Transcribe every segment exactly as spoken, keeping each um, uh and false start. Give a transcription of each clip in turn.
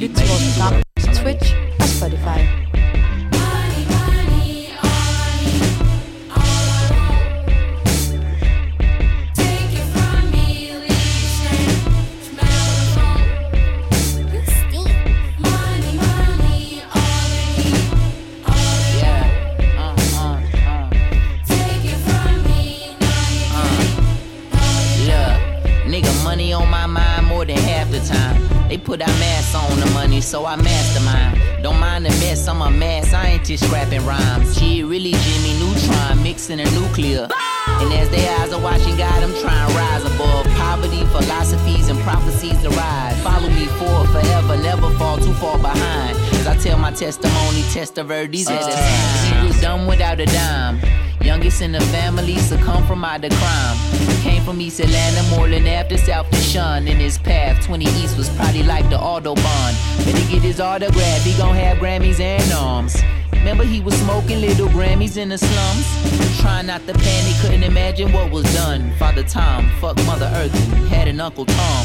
lytte til vores program på Twitch og Spotify. Put our mask on the money, so I mastermind. Don't mind the mess, I'm a mess, I ain't just scrapping rhymes. She really Jimmy Neutron, mixing her nuclear. And as their eyes are watching God, I'm trying to rise above poverty, philosophies, and prophecies to rise. Follow me forward forever, never fall too far behind. As I tell my testimony, test the verdi's at the time. She was dumb without a dime. Youngest in the family, succumb from out the crime. Came from East Atlanta, Moreland after South to shun. In his path, twenty East was probably like the Autobahn. Better get his autograph, he gon' have Grammys and arms. Remember he was smoking little Grammys in the slums. Trying not to panic, couldn't imagine what was done. Father Tom, fuck Mother Earth, and had an Uncle Tom.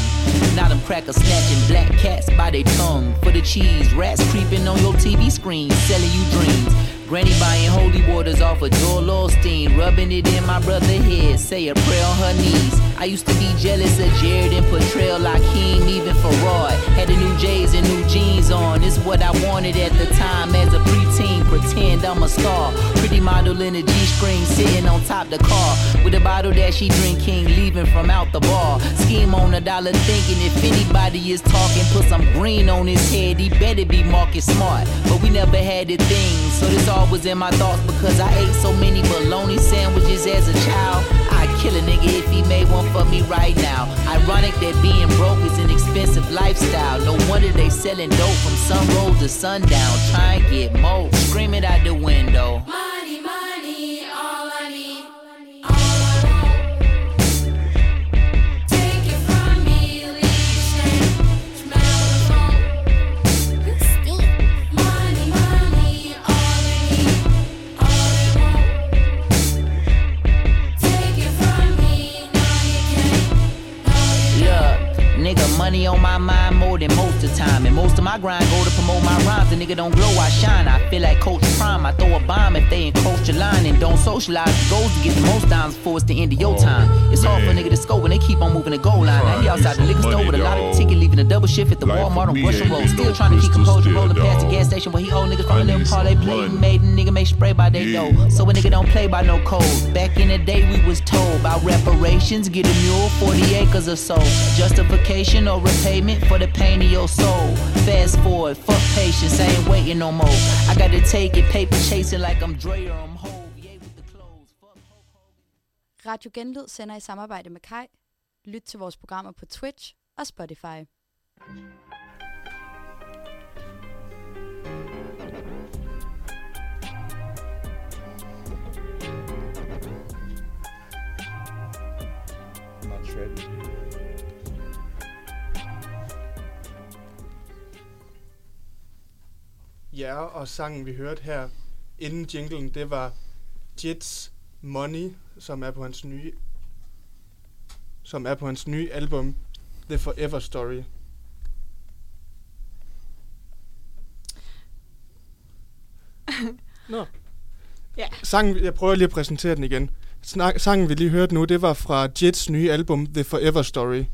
Now them crackers snatching black cats by their tongue. For the cheese, rats creeping on your T V screen, selling you dreams. Granny buying holy waters off of Joel Osteen, rubbing it in my brother's head, say a prayer on her knees. I used to be jealous of Jared and Portrell, Lakeem, even Farad. Had the new J's and new jeans on, it's what I wanted at the time. As a preteen, pretend I'm a star. Pretty model in a G-string, sitting on top the car. With a bottle that she drinking, leaving from out the bar. Scheme on a dollar thinking, if anybody is talking, put some green on his head, he better be market smart. But we never had the thing, so this all was in my thoughts because I ate so many bologna sandwiches as a child. I'd kill a nigga if he made one for me right now. Ironic that being broke is an expensive lifestyle. No wonder they selling dope from sun roll to sundown. Try and get more, scream it out the window. Money, money, all I need, all I want. Take it from me, leave shame, smell the phone. Nigga, money on my mind more than most of the time. And most of my grind go to promote my rhymes. The nigga don't glow, I shine. I feel like Coach Prime. I throw a bomb if they encroach your line and don't socialize. The goal to get the most dimes before it's the end of your time. It's hard for a nigga to score when they keep on moving the goal line. Now he outside the liquor store with a lot of ticket, leaving a double shift at the Walmart on Russian Road. Still trying to keep composure, rolling past the gas station where he old niggas from a little parlay bleeding. Made a nigga make spray by they dough. So a nigga don't play by no codes. Back in the day, we was told about reparations. Get a mule, forty acres or so. Justification or repayment for the pain of your soul. Fast forward, fuck patience, I ain't waiting no more. I gotta take it, paper chasing like I'm Dre or I'm Hov. Yeah, with the clothes, fuck Hov. Radio Genlyd sender i samarbejde med Kai. Lyt til vores programmer på Twitch og Spotify. Ja, og sangen vi hørte her inden jinglen, det var Jits Money, som er på hans nye som er på hans nye album The Forever Story. Nå. Ja. Sangen, jeg prøver lige at præsentere den igen. Snak, sangen vi lige hørte nu, det var fra Jits nye album The Forever Story.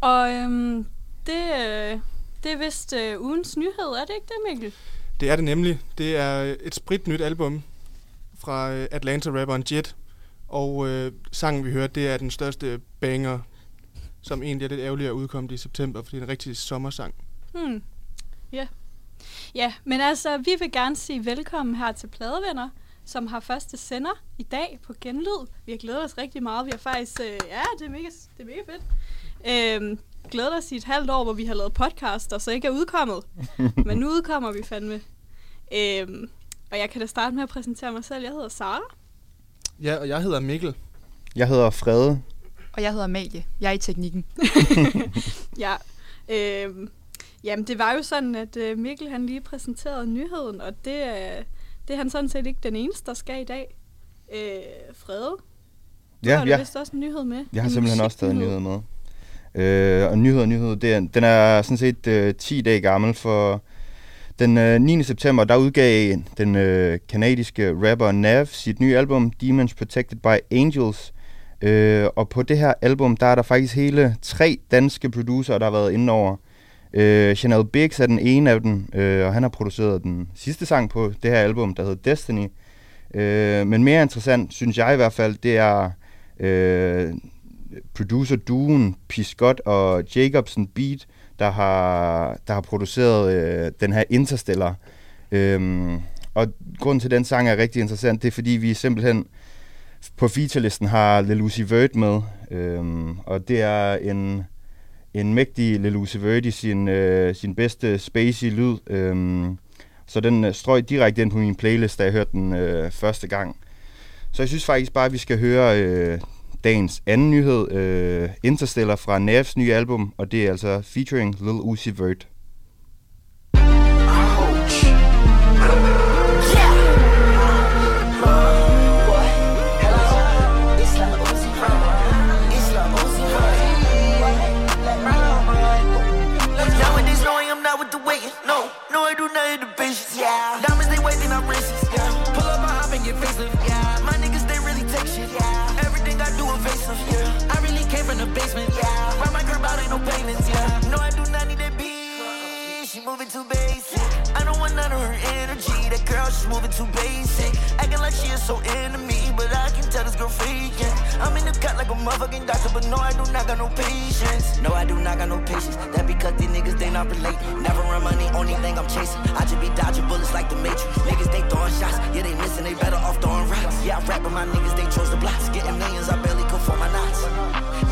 Og øhm, det øh Det er vist øh, ugens nyhed, er det ikke det, Mikkel? Det er det nemlig. Det er et spritnyt album fra øh, Atlanta-rapperen Jet, og øh, sangen, vi hørte, det er den største banger, som egentlig er lidt ærgerlig at udkomme i september, for det er en rigtig sommersang. Hmm, ja. Yeah. Ja, men altså, vi vil gerne sige velkommen her til Pladevenner, som har første sender i dag på Genlyd. Vi har glædet os rigtig meget. Vi har faktisk, øh, ja, det er mega, det er mega fedt. Øhm, glæder os i et halvt år, hvor vi har lavet podcast, og så ikke er udkommet. Men nu udkommer vi fandme. Øhm, og jeg kan da starte med at præsentere mig selv. Jeg hedder Sara. Ja, og jeg hedder Mikkel. Jeg hedder Frede. Og jeg hedder Amalie. Jeg er i teknikken. Ja. Øhm, jamen, det var jo sådan, at Mikkel han lige præsenterede nyheden, og det, det er han sådan set ikke den eneste, der skal i dag. Øh, Frede. Ja, du har ja. Du vist også en nyhed med. Jeg har simpelthen også taget en nyhed med. Øh, og nyheder, nyheder, det er, den er sådan set øh, ti dage gammel, for den øh, niende september, der udgav den øh, kanadiske rapper Nav sit nye album, Demons Protected by Angels. Øh, og på det her album, der er der faktisk hele tre danske producerer, der har været inde over. Øh, Chanel Biggs er den ene af dem, øh, og han har produceret den sidste sang på det her album, der hedder Destiny. Øh, men mere interessant, synes jeg i hvert fald, det er øh, producer-duen Piscott og Jacobson Beat, der har, der har produceret øh, den her Interstellar. Øh, og grunden til, den sang er rigtig interessant, det er fordi vi simpelthen på featurelisten har Lil Uzi Vert med, øh, og det er en... en mægtig Lil Uzi Vert i sin, øh, sin bedste spacey lyd. Øhm, så den strøg direkte ind på min playlist, da jeg hørte den øh, første gang. Så jeg synes faktisk bare, at vi skal høre øh, dagens anden nyhed, øh, Interstellar fra Navs nye album, og det er altså featuring Lil Uzi Vert. Too basic. I don't want none of her energy. That girl, she's moving too basic. Acting like she is so into me, but I can tell this girl faking. I'm in the cut like a motherfucking doctor, but no, I do not got no patience. No, I do not got no patience. That because these niggas, they not relate. Never run money, only thing I'm chasing. I just be dodging bullets like the Matrix. Niggas, they throwing shots. Yeah, they missing, they better off throwing rocks. Yeah, I rap with my niggas, they chose the blocks. Getting millions, I barely could for my knots.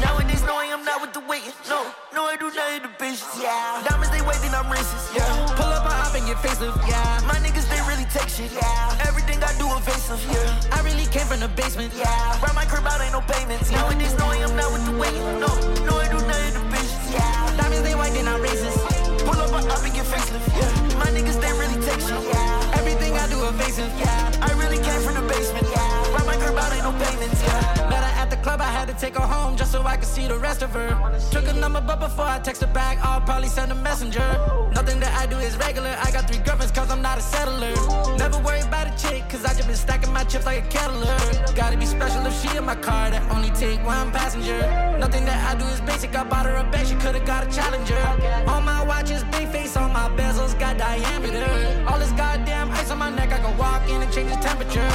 Nowadays, knowing I'm not with the waiting. No, no, I do not hit the bitches. Yeah. Diamonds, they waiting, I'm racist. Yeah. Pull up, I hop and get facelift. Yeah. My niggas, they really take shit. Yeah. Everything I do evasive. Yeah. I really came from the basement. Yeah. Round my crib out, ain't no payments. Yeah. Nowadays, knowing I'm not with the weight. No, no, I do none of the bitches. Yeah. Diamonds, they white, they not racist. Pull up, I hop and get facelift. Yeah. My niggas, they really take shit. Yeah. Everything I do evasive. Yeah. I really came from the basement. Yeah. Round my crib out, ain't no payments. Yeah. Better at the club, I had to take her home just so I could see the rest of her. Took a number, but before I text her back, I'll probably send a messenger. Nothing that I do is regular. I got three girlfriends cause I'm not a settler. Never worry about a chick cause I just been stacking my chips like a kettler. Gotta be special if she in my car that only take one passenger. Nothing that I do is basic. I bought her a bag, she could've got a Challenger. On my watch is big face, on my bezels got diameter. All this goddamn ice on my neck, I can walk in and change the temperature.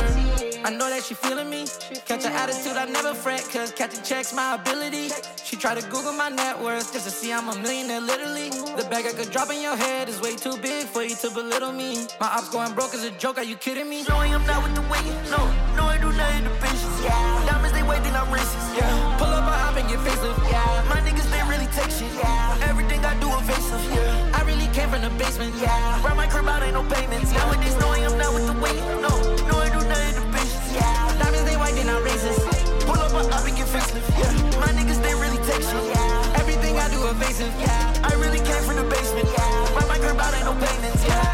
I know that she feeling me. Catch her attitude, I never fret, cause catching checks my ability. She tried to Google my net worth just to see I'm a millionaire, literally. The bag I could drop in your head is way too big for you to belittle me. My ops going broke is a joke, are you kidding me? Knowing I'm not with the weight, no, no, I do not hit the bitches. Yeah. Diamonds, they wait, they not racist. Yeah. Pull up, I hop and get facelift. Yeah. My niggas, they really take shit. Yeah. Everything I do evasive. Yeah. I really came from the basement. Yeah. Round my crib out, ain't no payments. Yeah. Nowadays, knowing I'm not with the weight, no, no, I do not hit the bitches. Yeah. Diamonds, they white, they not racist. Pull up, I up and get facelift. Yeah. My niggas, they really take shit. Yeah. Everything I do evasive. Yeah. I really came from the basement. Yeah. Round my crib out, ain't no payments. Yeah.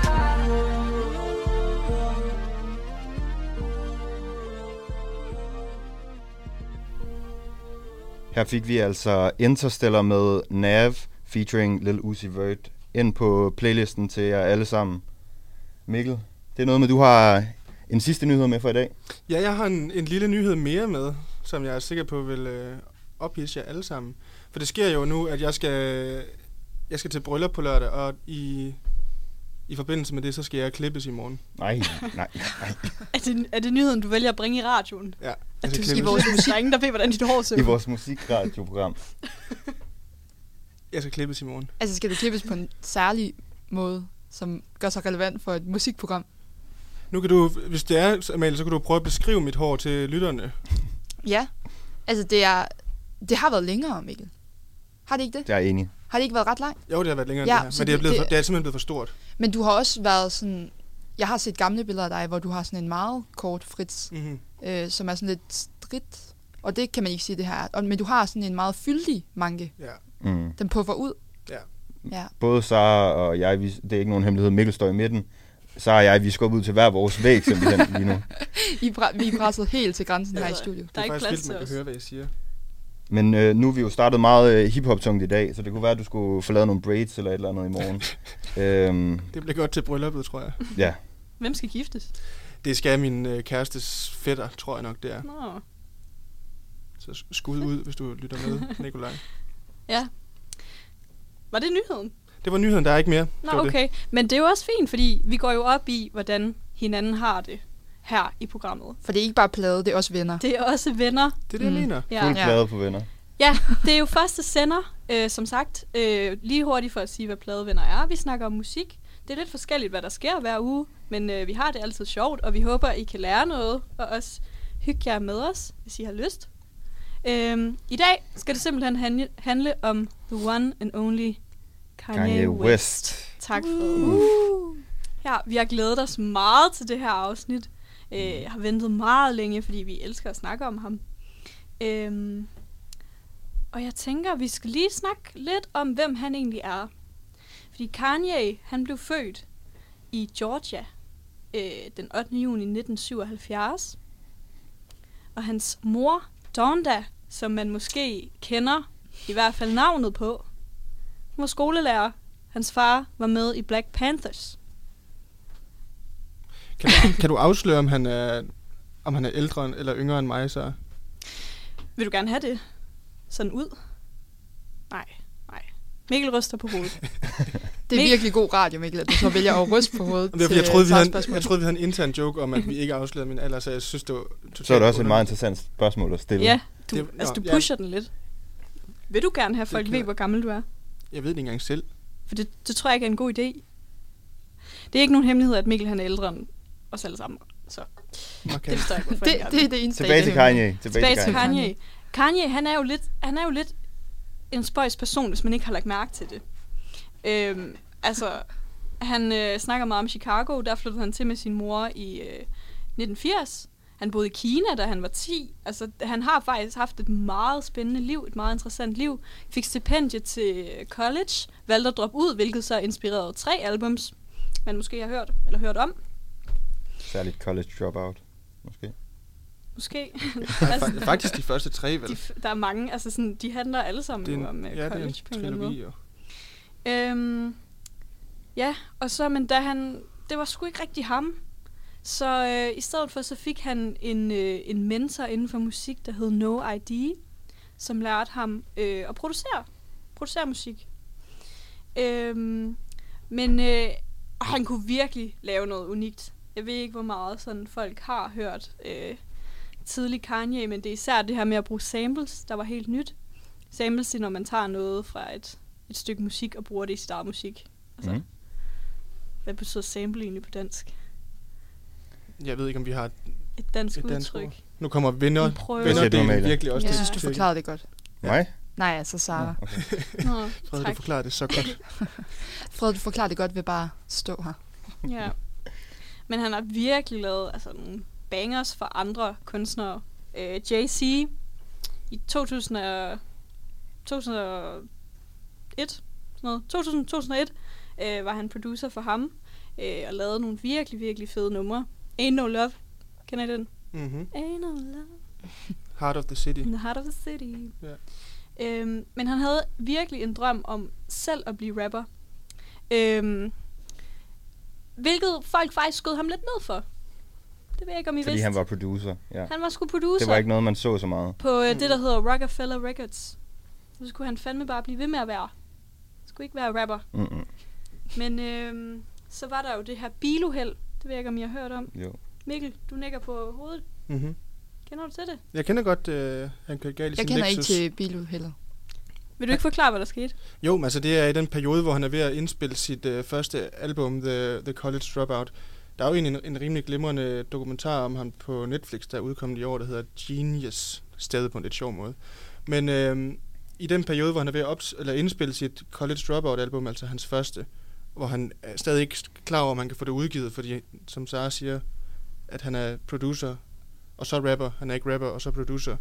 Her fik vi altså Interstellar med Nav featuring Lil Uzi Vert ind på playlisten til jer alle sammen. Mikkel, det er noget med, du har en sidste nyhed med for i dag. Ja, jeg har en, en lille nyhed mere med, som jeg er sikker på vil øh, ophisse jer alle sammen. For det sker jo nu, at jeg skal, jeg skal til bryllup på lørdag, og i, i forbindelse med det, så skal jeg klippes i morgen. Nej, nej, nej. er, det, er det nyheden, du vælger at bringe i radioen? Ja. At du, I vores musik, der ved, hvordan dit hår ser ud. I vores musikradioprogram. Jeg skal klippes i morgen. Altså skal du klippes på en særlig måde, som gør sig relevant for et musikprogram? Nu kan du, hvis det er, Amalie, så kan du prøve at beskrive mit hår til lytterne. Ja, altså det er, det har været længere, Mikkel. Har det ikke det? Det er jeg enig. Har det ikke været ret langt? Jo, det har været længere ja, end det her, men det er, blevet, det, for, det er simpelthen blevet for stort. Men du har også været sådan, jeg har set gamle billeder af dig, hvor du har sådan en meget kort frits, mm-hmm. øh, som er sådan lidt stridt, og det kan man ikke sige det her, men du har sådan en meget fyldig manke. Ja. Mm. Den puffer ud. Ja. Ja. Både Sara og jeg, det er ikke nogen hemmelighed, Mikkel står i midten. Så og jeg, vi skubber ud til hver vores væg, som vi henter lige nu. I bra- vi er presset helt til grænsen her i studiet. Der er, det er ikke faktisk vildt, man kan høre, hvad jeg siger. Men øh, nu er vi jo startet meget øh, hiphop-tungt i dag, så det kunne være, at du skulle få lavet nogle braids eller et eller andet i morgen. øhm. Det bliver godt til brylluppet, tror jeg. Ja. Hvem skal giftes? Det skal min øh, kærestes fætter, tror jeg nok, det er. Nå. Så skud ud, hvis du lytter med, Nikolaj. Ja. Var det nyheden? Det var nyheden, der er ikke mere. Nå, okay. Det. Men det er jo også fint, fordi vi går jo op i, hvordan hinanden har det her i programmet. For det er ikke bare plade, det er også venner. Det er også venner. Det er det, jeg mm. mener. Ja. Fuld plade på venner. Ja, det er jo første sender, øh, som sagt. Øh, lige hurtigt for at sige, hvad pladevenner er. Vi snakker om musik. Det er lidt forskelligt, hvad der sker hver uge, men øh, vi har det altid sjovt, og vi håber, I kan lære noget, og også hygge jer med os, hvis I har lyst. Øhm, I dag skal det simpelthen handle, handle om the one and only Kanye, Kanye West. West. Tak for det. Uh. Ja, vi har glædet os meget til det her afsnit. Jeg øh, har ventet meget længe, fordi vi elsker at snakke om ham. Øhm, og jeg tænker, vi skal lige snakke lidt om, hvem han egentlig er. Fordi Kanye, han blev født i Georgia øh, den ottende juni nitten syvoghalvfjerds. Og hans mor, Donda, som man måske kender, i hvert fald navnet på, hun var skolelærer. Hans far var med i Black Panthers. Kan du, kan du afsløre, om han er, om han er ældre eller yngre end mig, så? Vil du gerne have det sådan ud? Nej. Mikkel ryster på hovedet. Det er Mik- virkelig god radio, Mikkel, at du så vælger at ryste på hovedet. Det var, til jeg, troede, vi havde en, jeg troede, vi havde en intern joke om, at vi ikke afslørede min alder, så jeg synes, det var totalt. Så er det også et meget interessant spørgsmål at stille. Ja, du, det, altså du pusher ja. den lidt. Vil du gerne have folk ved, hvor gammel du er? Jeg ved det ikke engang selv. For det, det tror jeg ikke er en god idé. Det er ikke nogen hemmelighed, at Mikkel han er ældre end os alle sammen. Så okay. Det forstår jeg godt. det, det er det eneste. Tilbage til Kanye. Tilbage til Kanye. Kanye, han er jo lidt... Han er jo lidt en spøjs person, hvis man ikke har lagt mærke til det. Øhm, altså, han øh, snakker meget om Chicago. Der flyttede han til med sin mor i øh, nitten firs. Han boede i Kina, da han var ti. Altså, han har faktisk haft et meget spændende liv, et meget interessant liv. Fik stipendie til college, valgte at droppe ud, hvilket så inspirerede tre albums, man måske har hørt eller hørt om. Særligt College Dropout, måske. Måske. altså, faktisk de første tre, vel? De f- der er mange, altså sådan, de handler alle sammen det en, om uh, ja, college på en eller anden måde. Øhm, ja, og så, men da han, det var sgu ikke rigtig ham, så øh, i stedet for, så fik han en, øh, en mentor inden for musik, der hed No I D, som lærte ham øh, at producere, producere musik. Øhm, men øh, og han kunne virkelig lave noget unikt. Jeg ved ikke, hvor meget sådan folk har hørt øh, tidlig Kanye, men det er især det her med at bruge samples, der var helt nyt. Samples er, når man tager noget fra et, et stykke musik og bruger det i sit eget musik. Altså, mm. Hvad betyder sample egentlig på dansk? Jeg ved ikke, om vi har et, et dansk et udtryk. Dansk nu kommer venner. Venner, det er virkelig også ja. det. Jeg synes, du forklarede det godt. Nej? Ja. Nej, altså Sara. Ja, okay. Nå, Fred, tak. Du forklarede det så godt. Fred, du forklarede det godt ved bare at stå her. Ja. Men han har virkelig lavet altså, nogle bangers for andre kunstnere. Øh, Jay-Z i to tusind og et øh, var han producer for ham øh, og lavede nogle virkelig, virkelig fede numre. Ain't No Love. Kender I den? Mm-hmm. Ain't No Love. Heart of the City. In the Heart of the City. Yeah. Øhm, men han havde virkelig en drøm om selv at blive rapper. Øhm, hvilket folk faktisk skød ham lidt ned for. Det ved jeg ikke, om I vidste. Fordi han var producer. Ja. Han var sgu producer. Det var ikke noget, man så så meget. På øh, mm. det, der hedder Rockefeller Records. Så skulle han fandme bare blive ved med at være. Skulle ikke være rapper. Mm-mm. Men øh, så var der jo det her biluheld. Det ved jeg ikke, om I har hørt om. Jo. Mikkel, du nikker på hovedet. Mm-hmm. Kender du til det? Jeg kender godt, øh, han kørte galt i sin Lexus. Jeg kender ikke til biluheldet. Vil du ikke forklare, hvad der skete? Jo, men altså det er i den periode, hvor han er ved at indspille sit øh, første album, The, The College Dropout. Der er jo en, en rimelig glimrende dokumentar om ham på Netflix, der er udkommet i år, der hedder Genius, stadig på en lidt sjov måde. Men øh, i den periode, hvor han er ved at ops- eller indspille sit College Dropout-album, altså hans første, hvor han er stadig ikke klar over, at man kan få det udgivet, fordi som Sara siger, at han er producer, og så rapper. Han er ikke rapper, og så producer.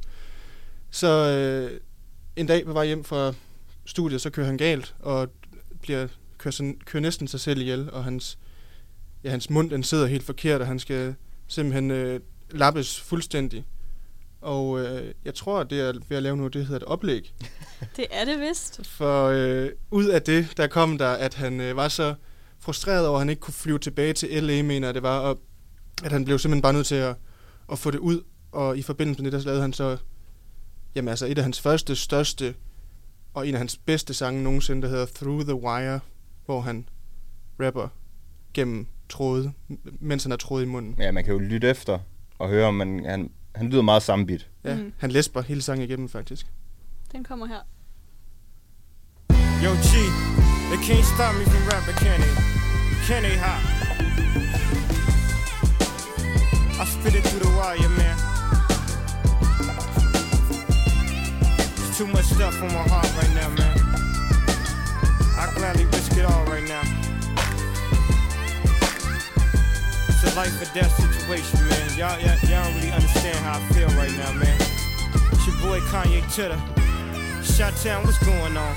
Så... Øh, en dag på vej hjem fra studiet, så kører han galt, og bliver, kører, sådan, kører næsten sig selv ihjel, og hans, ja, hans mund den sidder helt forkert, og han skal simpelthen øh, lappes fuldstændig. Og øh, jeg tror, at det jeg vil lave nu, det hedder et oplæg. Det er det vist. For øh, ud af det, der kom der, at han øh, var så frustreret over, at han ikke kunne flyve tilbage til L A, mener det var, og at han blev simpelthen bare nødt til at, at få det ud. Og i forbindelse med det, der lavede han så jamen, altså et af hans første, største og en af hans bedste sange nogensinde, der hedder Through the Wire, hvor han rapper gennem tråde, mens han har tråde i munden. Ja, man kan jo lytte efter og høre, om man, han, han lyder meget sammenbidt. Ja, mm. han læsper hele sangen igennem, faktisk. Den kommer her. Yo, G, they can't stop me from rapping, can they? Can they hop? I spit it through the wire, man. There's too much stuff on my heart right now, man. I gladly risk it all right now. It's a life or death situation, man. Y'all, y'all, y'all don't really understand how I feel right now, man. It's your boy Kanye Titter. Shot-town, what's going on?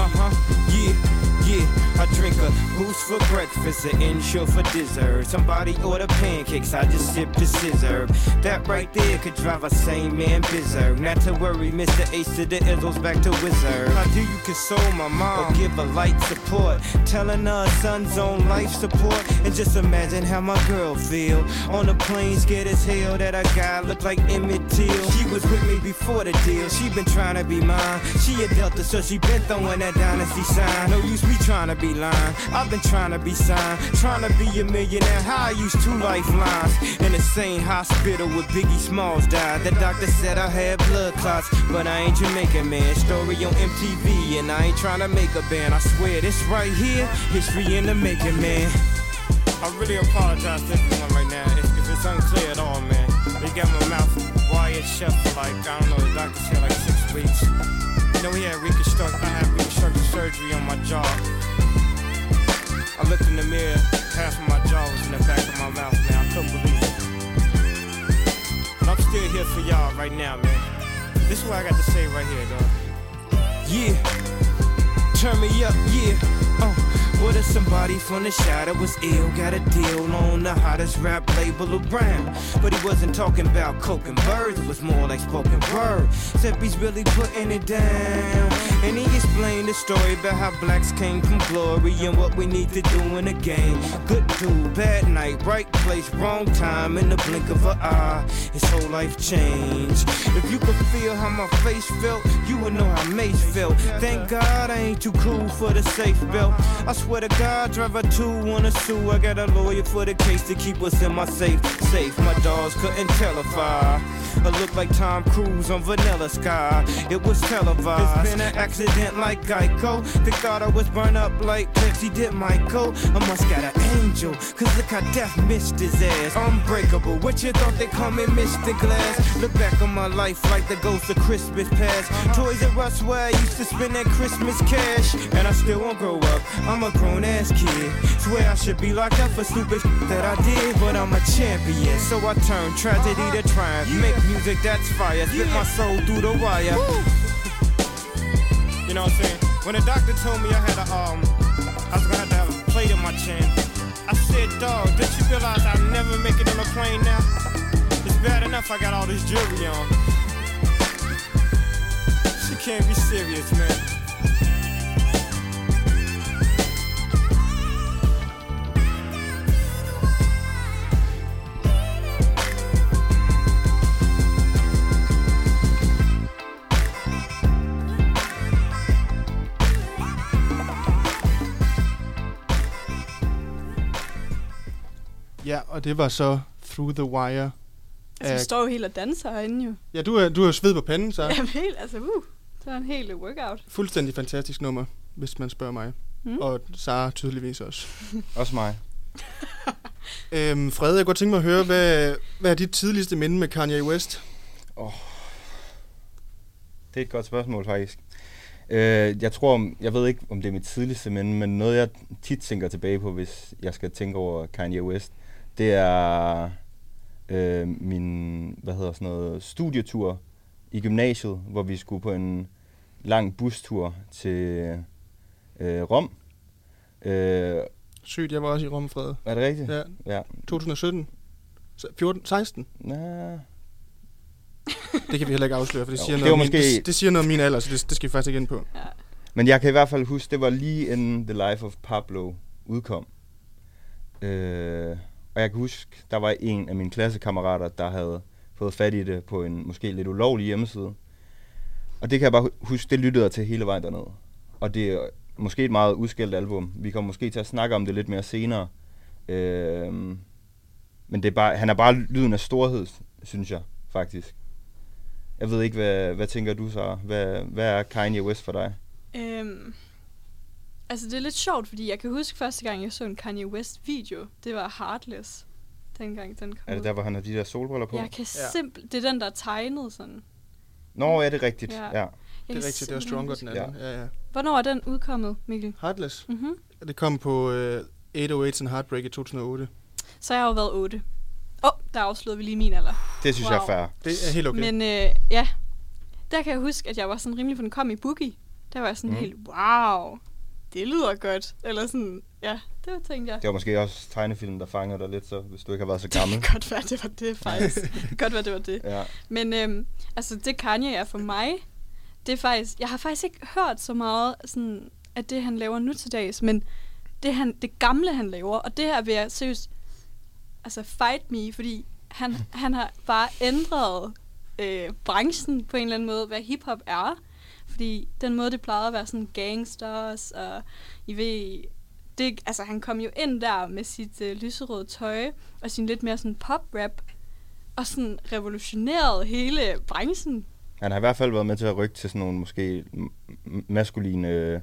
Uh-huh, yeah, yeah. I drink a boost for breakfast, an insure for dessert. Somebody order pancakes, I just sip the scissor. That right there could drive a sane man berserk. Not to worry, Mister Ace to the Izzles back to Wizard. How do you console my mom? Or give a light support, telling her son's own life support. And just imagine how my girl feel. On the plane, scared as hell that I got look like Emmett Till. She was with me before the deal, she been trying to be mine. She a Delta, so she been throwing that dynasty sign. No use me trying to be lying, I've been trying to be signed, trying to be a millionaire. How I used two lifelines in the same hospital where Biggie Smalls died. The doctor said I had blood clots, but I ain't Jamaican, man. Story on M T V and I ain't trying to make a band. I swear this right here, history in the making, man. I really apologize to everyone right now if, if it's unclear at all, man. They got my mouth wired shut for like, I don't know, the doctor said like six weeks. You know, he had reconstruct, I had reconstructive surgery on my jaw. I looked in the mirror, half of my jaw was in the back of my mouth, man. I couldn't believe it. But I'm still here for y'all right now, man. This is what I got to say right here, dog. Yeah. Turn me up, yeah. Oh. What if somebody from the shadow was ill? Got a deal on the hottest rap label around. But he wasn't talking about coke and birds, it was more like spoken word. Except he's really putting it down. And he explained the story about how blacks came from glory and what we need to do in the game. Good dude, bad night, right place, wrong time, in the blink of an eye, his whole life changed. If you could feel how my face felt, you would know how Mace felt. Thank God I ain't too cool for the safe belt. I swear to God, driver two on a sue. I got a lawyer for the case to keep us in my safe. Safe, my dogs couldn't tell if I, I look like Tom Cruise on Vanilla Sky. It was televised. It's been an accident like Geico. They thought I was burned up like Pepsi did Michael. I must got an angel, cause look how death missed his ass. Unbreakable, what you thought they call me Mister Glass? Look back on my life like the ghost of Christmas past. Toys R Us where I used to spend that Christmas cash. And I still won't grow up, I'm a grown ass kid. Swear I should be locked up for stupid shit that I did. But I'm a champion, so I turn tragedy to triumph. Make music that's fire, spit my soul through the wire. You know what I'm saying? When the doctor told me I had a um, I was gonna have to have a plate in my chin, I said, dog, did you realize I'll never make it on a plane now? It's bad enough I got all this jewelry on. She can't be serious, man. Ja, og det var så Through the Wire. Altså, vi står jo helt og danser herinde jo. Ja, du er, du er jo sved på panden, så. Jamen helt, altså, uh, det var en hel workout. Fuldstændig fantastisk nummer, hvis man spørger mig. Mm. Og Sara tydeligvis også. Også mig. øhm, Frede, jeg kunne godt tænke mig at høre, hvad, hvad er dit tidligste minde med Kanye West? Oh. Det er et godt spørgsmål, faktisk. Øh, jeg tror, jeg ved ikke, om det er mit tidligste minde, men noget, jeg tit tænker tilbage på, hvis jeg skal tænke over Kanye West, det er øh, min, hvad hedder sådan noget, studietur i gymnasiet, hvor vi skulle på en lang bustur til øh, Rom. Øh, Sygt, jeg var også i Rom, Frede. Er det rigtigt? Ja. Ja. tyve sytten fjorten, seksten? Næh. Det kan vi heller ikke afsløre, for det, jo, siger, det, noget måske... min, det, det siger noget om min alder, så det, det skal vi faktisk ikke ind på. Ja. Men jeg kan i hvert fald huske, det var lige inden The Life of Pablo udkom. Øh, og jeg kan huske, der var en af mine klassekammerater, der havde fået fat i det på en måske lidt ulovlig hjemmeside. Og det kan jeg bare huske, det lyttede jeg til hele vejen dernede. Og det er måske et meget udskældt album. Vi kommer måske til at snakke om det lidt mere senere. Øh, men det er bare, han er bare lyden af storhed, synes jeg faktisk. Jeg ved ikke, hvad, hvad tænker du så? Hvad, hvad er Kanye West for dig? Øhm, altså det er lidt sjovt, fordi jeg kan huske første gang, jeg så en Kanye West video. Det var Heartless, dengang den kom. Er det der, hvor han har de der solbriller på? Jeg kan ja. simpelthen... Det er den, der er tegnet sådan. Nå, ja, det er rigtigt. Ja. Ja. Det er rigtigt, det var Stronger den anden. Ja. Ja, ja. Hvornår er den udkommet, Mikkel? Heartless? Mm-hmm. Det kom på øh, otte otte and Heartbreak i to tusind og otte. Så jeg har jo været otte. Åh, oh, der afslørede vi lige min alder. Det synes wow. jeg er fair. Det er helt okay. Men øh, ja, der kan jeg huske, at jeg var sådan rimelig, for den kom i Boogie. Der var jeg sådan mm. helt, wow, det lyder godt. Eller sådan, ja, det var, tænkte jeg. Det var måske også tegnefilmen, der fanger dig lidt, så hvis du ikke har været så gammel. Det kan godt være, det var det faktisk. Godt være, det var det. Ja. Men øh, altså, det Kanye er for mig, det er faktisk, jeg har faktisk ikke hørt så meget sådan, af det, han laver nu til dags, men det, han, det gamle, han laver, og det her vil jeg seriøst, altså fight me, fordi han, han har bare ændret øh, branchen på en eller anden måde, hvad hiphop er. Fordi den måde, det plejede at være sådan gangsters, og I ved, det, altså han kom jo ind der med sit øh, lyserøde tøj, og sin lidt mere sådan pop-rap, og sådan revolutionerede hele branchen. Han har i hvert fald været med til at rykke til sådan nogle måske m- maskuline øh,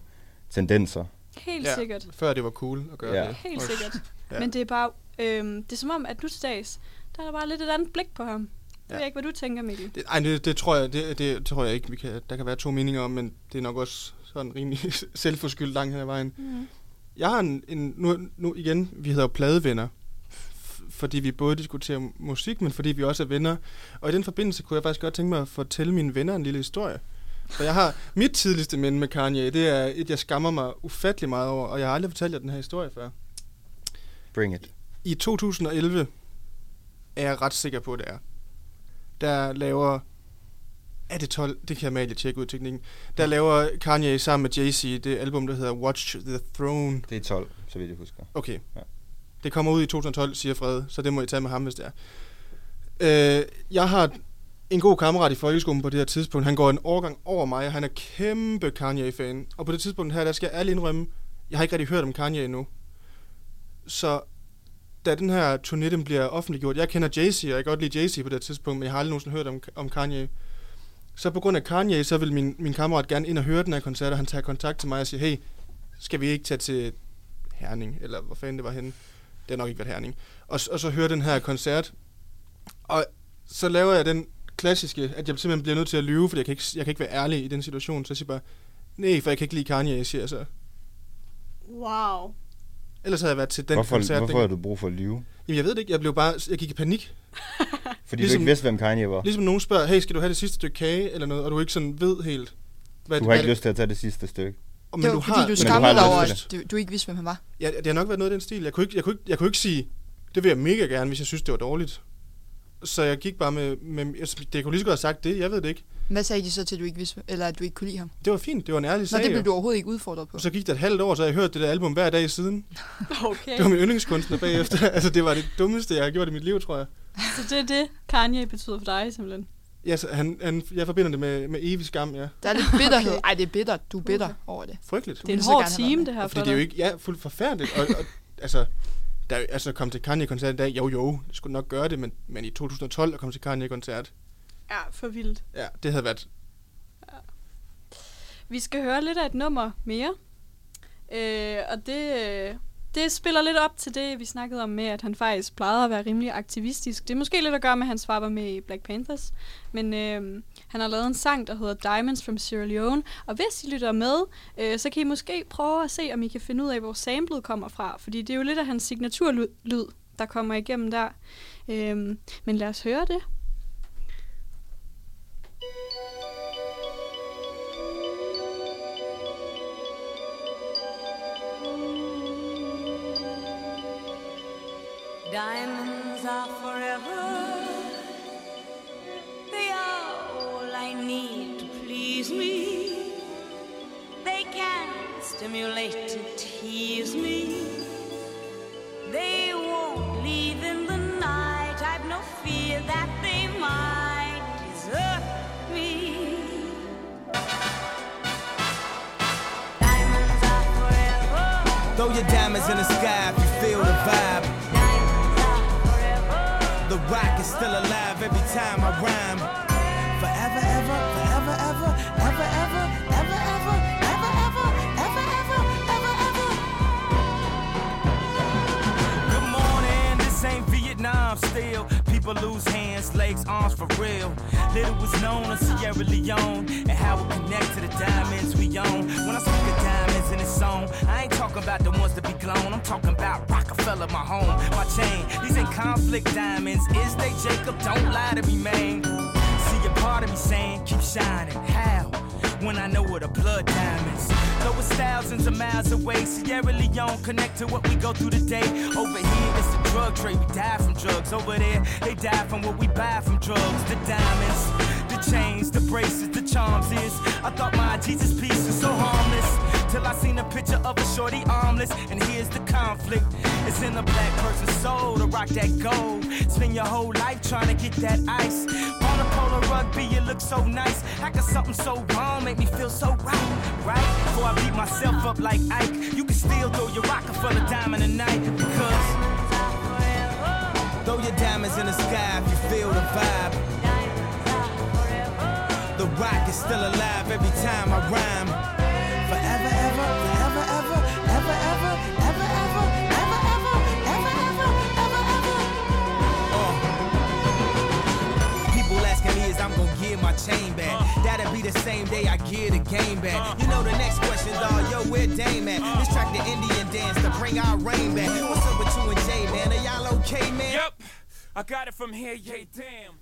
tendenser. Helt ja, sikkert. Før det var cool at gøre ja. det. Helt sikkert. Ja. Men det er bare... Øhm, det er som om, at nu til dags, der er der bare lidt et andet blik på ham. Det ja. ved jeg ikke, hvad du tænker, Mikkel. Det, ej, det, det, tror jeg, det, det tror jeg ikke. Vi kan, der kan være to meninger om, men det er nok også sådan rimelig selvforskyldt langt hen ad vejen. Mm. Jeg har en... en nu, nu igen, vi hedder pladevenner. F- fordi vi både diskuterer musik, men fordi vi også er venner. Og i den forbindelse kunne jeg faktisk godt tænke mig at fortælle mine venner en lille historie. For jeg har... Mit tidligste minde med Kanye, det er et, jeg skammer mig ufattelig meget over, og jeg har aldrig fortalt jer den her historie før. Bring it. I to tusind og elleve er jeg ret sikker på, at det er. Der laver... Er det tolv? Det kan jeg maligt tjekke ud teknikken. Der laver Kanye sammen med Jay-Z det album, der hedder Watch the Throne. Det er tolv, så vidt jeg husker. Okay. Ja. Det kommer ud i to tusind og tolv, siger Frede, så det må I tage med ham, hvis det er. Øh, jeg har en god kammerat i folkeskolen på det her tidspunkt. Han går en årgang over mig, og han er kæmpe Kanye-fan. Og på det tidspunkt her, der skal jeg ærligt indrømme, jeg har ikke rigtig hørt om Kanye endnu. Så... da den her turné, den bliver offentliggjort. Jeg kender Jay-Z, og jeg kan godt lide Jay-Z på det tidspunkt, men jeg har aldrig nogensinde hørt om, om Kanye. Så på grund af Kanye, så vil min, min kammerat gerne ind og høre den her koncert, og han tager kontakt til mig og siger, hey, skal vi ikke tage til Herning? Eller hvor fanden det var henne? Det har nok ikke været Herning. Og, og så hører den her koncert, og så laver jeg den klassiske, at jeg simpelthen bliver nødt til at lyve, fordi jeg kan ikke, jeg kan ikke være ærlig i den situation. Så jeg siger bare, nej, for jeg kan ikke lide Kanye, siger jeg så. Wow. Ellers havde jeg været til den hvorfor, koncert. Hvorfor har du brug for at lyve? Jamen, jeg ved det ikke. Jeg blev bare... Jeg gik i panik. Fordi ligesom, du ikke vidste, hvem Kanye var. Ligesom nogen spørger, hey, skal du have det sidste stykke kage eller noget, og du ikke sådan ved helt... Hvad du har det, ikke lyst til at tage det sidste stykke. Og, men det var, du har, fordi du skammer dig over, at du, du ikke vidste, hvem han var. Ja, det har nok været noget af den stil. Jeg kunne ikke, jeg kunne ikke, jeg kunne ikke sige, det vil jeg mega gerne, hvis jeg synes, det var dårligt. Så jeg gik bare med... med det kunne lige så godt have sagt det, jeg ved det ikke. Hvad sagde de så til, at du ikke vidste, eller at du ikke kunne lide ham? Det var fint, det var en ærlig sag. Nå, det blev du overhovedet ikke udfordret på. Og så gik der et halvt år, så jeg hørt det der album hver dag siden. Okay. Det var min yndlingskunstner bagefter. Altså, det var det dummeste, jeg har gjort i mit liv, tror jeg. Så det er det, Kanye betyder for dig, simpelthen? Ja, så han, han, jeg forbinder det med, med evig skam, ja. Der er lidt bitterhed. Okay. Ej, det er bittert. Du er bitter okay. over det. Frygteligt. Det er en hård time, det her for dig. Fordi det er jo ikke, ja, fuldt forfærdeligt. Og, og, altså... Der altså kom til Kanye-koncert i dag, jo jo, det skulle nok gøre det, men, men i to tusind og tolv at komme til Kanye-koncert. Ja, for vildt. Ja, det havde været. Ja. Vi skal høre lidt af et nummer mere, øh, og det, det spiller lidt op til det, vi snakkede om med, at han faktisk plejede at være rimelig aktivistisk. Det er måske lidt at gøre med, at han var med i Black Panthers, men øh, han har lavet en sang, der hedder Diamonds from Sierra Leone, og hvis I lytter med, øh, så kan I måske prøve at se, om I kan finde ud af, hvor samplet kommer fra, fordi det er jo lidt af hans signaturlyd, der kommer igennem der. Øh, men lad os høre det. Diamonds are forever. They are all I need to please me. They can stimulate and tease me. They won't leave in the night. I've no fear that they might desert me. Diamonds are forever. Throw your diamonds in the sky if you feel the vibe. The rock is still alive every time I rhyme. Forever, ever, forever, ever, ever, ever, ever, ever, ever, ever, ever, ever, ever, ever. Good morning, this ain't Vietnam still. People lose hands, legs, arms for real. Little was known on Sierra Leone and how it connects to the diamonds we own. When I speak of diamonds in this song, I ain't talking about the ones that be glown. I'm talking about Rockefeller, my home, my chain. These ain't conflict diamonds. Is they, Jacob? Don't lie to me, man. See a part of me saying, keep shining. How? When I know where the blood diamonds. Though it's thousands of miles away, Sierra Leone connect to what we go through today. Over here, it's the drug trade. We die from drugs. Over there, they die from what we buy from drugs. The diamonds, the chains, the braces, the charms is. I thought my Jesus piece was so harmless. Till I seen a picture of a shorty armless. And here's the conflict. It's in a black person's soul to rock that gold. Spend your whole life trying to get that ice. On a polar rugby, it looks so nice. How could something so wrong make me feel so right, right? Before I beat myself up like Ike, you can still throw your Rockefeller diamond tonight. Because throw your diamonds in the sky if you feel the vibe. The rock is still alive every time I rhyme. Forever, ever, forever, ever, ever, ever, ever, ever, ever, ever, ever, ever, ever, ever. Uh. People asking me is I'm gonna give my chain back. Uh. That'll be the same day I give the game back. Uh. You know the next question's all, yo, where Dame at? Uh. Let's track the Indian dance to bring our rain back. What's up with you and Jay, man? Are y'all okay, man? Yep, I got it from here, yeah, damn.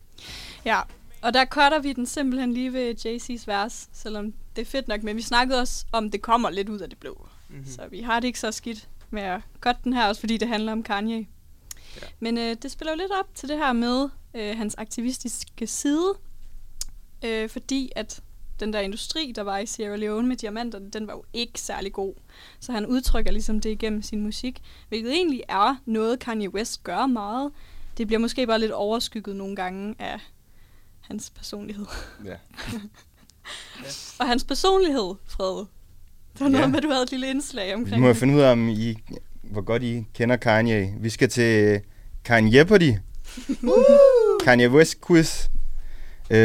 Ja, og der cutter vi den simpelthen lige ved Jay-Z's vers, selvom det er fedt nok, men vi snakkede også om, det kommer lidt ud af det blå. Mm-hmm. Så vi har det ikke så skidt med at cutte den her, også fordi det handler om Kanye. Ja. Men øh, det spiller jo lidt op til det her med øh, hans aktivistiske side, øh, fordi at den der industri, der var i Sierra Leone med diamanterne, den var jo ikke særlig god. Så han udtrykker ligesom det igennem sin musik, hvilket egentlig er noget, Kanye West gør meget. Det bliver måske bare lidt overskygget nogle gange af hans personlighed. Ja. Ja. Og hans personlighed, Frede. Det var noget ja. med, du havde et lille indslag omkring. Vi må finde ud af, om I, hvor godt I kender Kanye. Vi skal til Kanye Party. uh! Kanye West quiz. Uh,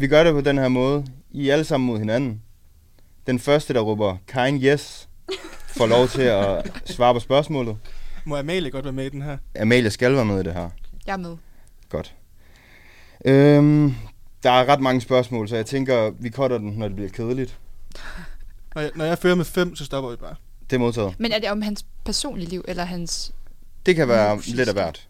vi gør det på den her måde. I er alle sammen mod hinanden. Den første, der råber Kanye yes, får lov til at svare på spørgsmålet. Må Amalie godt være med i den her? Amalie skal være med i det her. Jeg er med. Godt. Um, Der er ret mange spørgsmål, så jeg tænker, vi cutter den, når det bliver kedeligt. Når jeg, når jeg fører med fem, så stopper vi bare. Det er modtaget. Men er det om hans personlige liv, eller hans... Det kan være musisk? Lidt af hvert.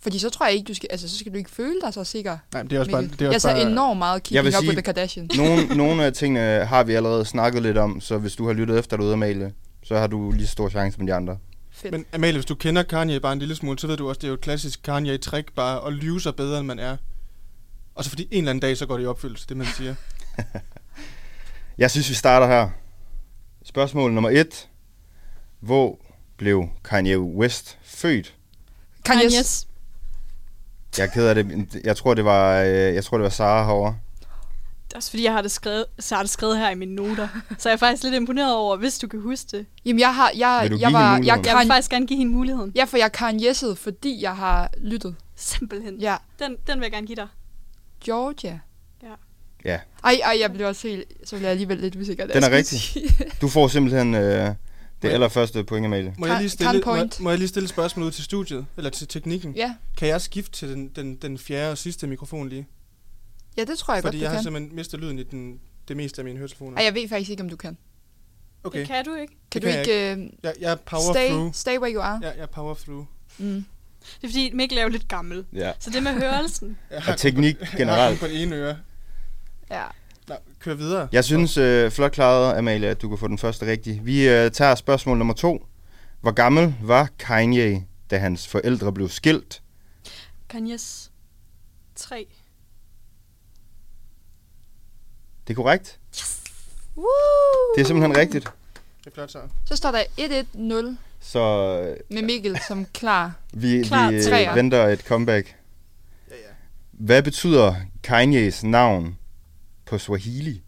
Fordi så tror jeg ikke, du skal, altså, så skal du ikke føle dig så sikker. Nej, det er også bare... Det er også jeg er så enormt meget keeping up with the Kardashian. Nogle, nogle af tingene har vi allerede snakket lidt om, så hvis du har lyttet efter derude, Amalie, så har du lige så stor chance med de andre. Fedt. Men Amalie, hvis du kender Kanye bare en lille smule, så ved du også, det er jo et klassisk Kanye-trick bare at lyve sig bedre, end man er. Og så fordi en eller anden dag, så går det i opfyldelse, det man siger. Jeg synes, vi starter her. Spørgsmål nummer et. Hvor blev Kanye West født? Kanye's. Jeg er ked af det. Jeg tror, det var, jeg tror, det var Sara herovre. Det er også fordi, jeg har det skrevet, så har det skrevet her i mine noter. Så jeg er faktisk lidt imponeret over, hvis du kan huske det. Jamen, jeg har... Jeg, jeg, var, jeg, kan... jeg vil faktisk gerne give hende muligheden. Ja, for jeg Kanye's'ede, fordi jeg har lyttet. Simpelthen. Ja. Den, den vil jeg gerne give dig. Georgia. Ja. Ja. Ej, ej, jeg blev også helt... Så bliver jeg alligevel lidt usikker. Den er rigtig. Du får simpelthen øh, det allerførste point, Amalie. Må jeg lige stille, må, må jeg lige stille spørgsmål ud til studiet? Eller til teknikken? Ja. Kan jeg skifte til den, den, den fjerde og sidste mikrofon lige? Ja, det tror jeg. Fordi godt, du kan. Fordi jeg har simpelthen mistet lyden i den, det meste af mine hørtelefoner. Ej, jeg ved faktisk ikke, om du kan. Okay. Det kan du ikke. Kan det du kan ikke... Øh, jeg, jeg power stay, through. Stay where you are. Ja, jeg power through. Mm. Det er fordi, Mikkel er jo lidt gammel. Ja. Så det med hørelsen. Og teknik generelt. På den ene øre. Ja. Nå, kør videre. Jeg synes, øh, flot klaret, Amalie, at du kunne få den første rigtige. Vi øh, tager spørgsmål nummer to. Hvor gammel var Kanye, da hans forældre blev skilt? Kanye's tre. Det er korrekt. Yes. Woo! Det er simpelthen rigtigt. Det er flot så. Så står der et et nul. Så med Mikkel som klar. Vi, klar vi venter et comeback. Ja, ja. Hvad betyder Kanyes navn på Swahili?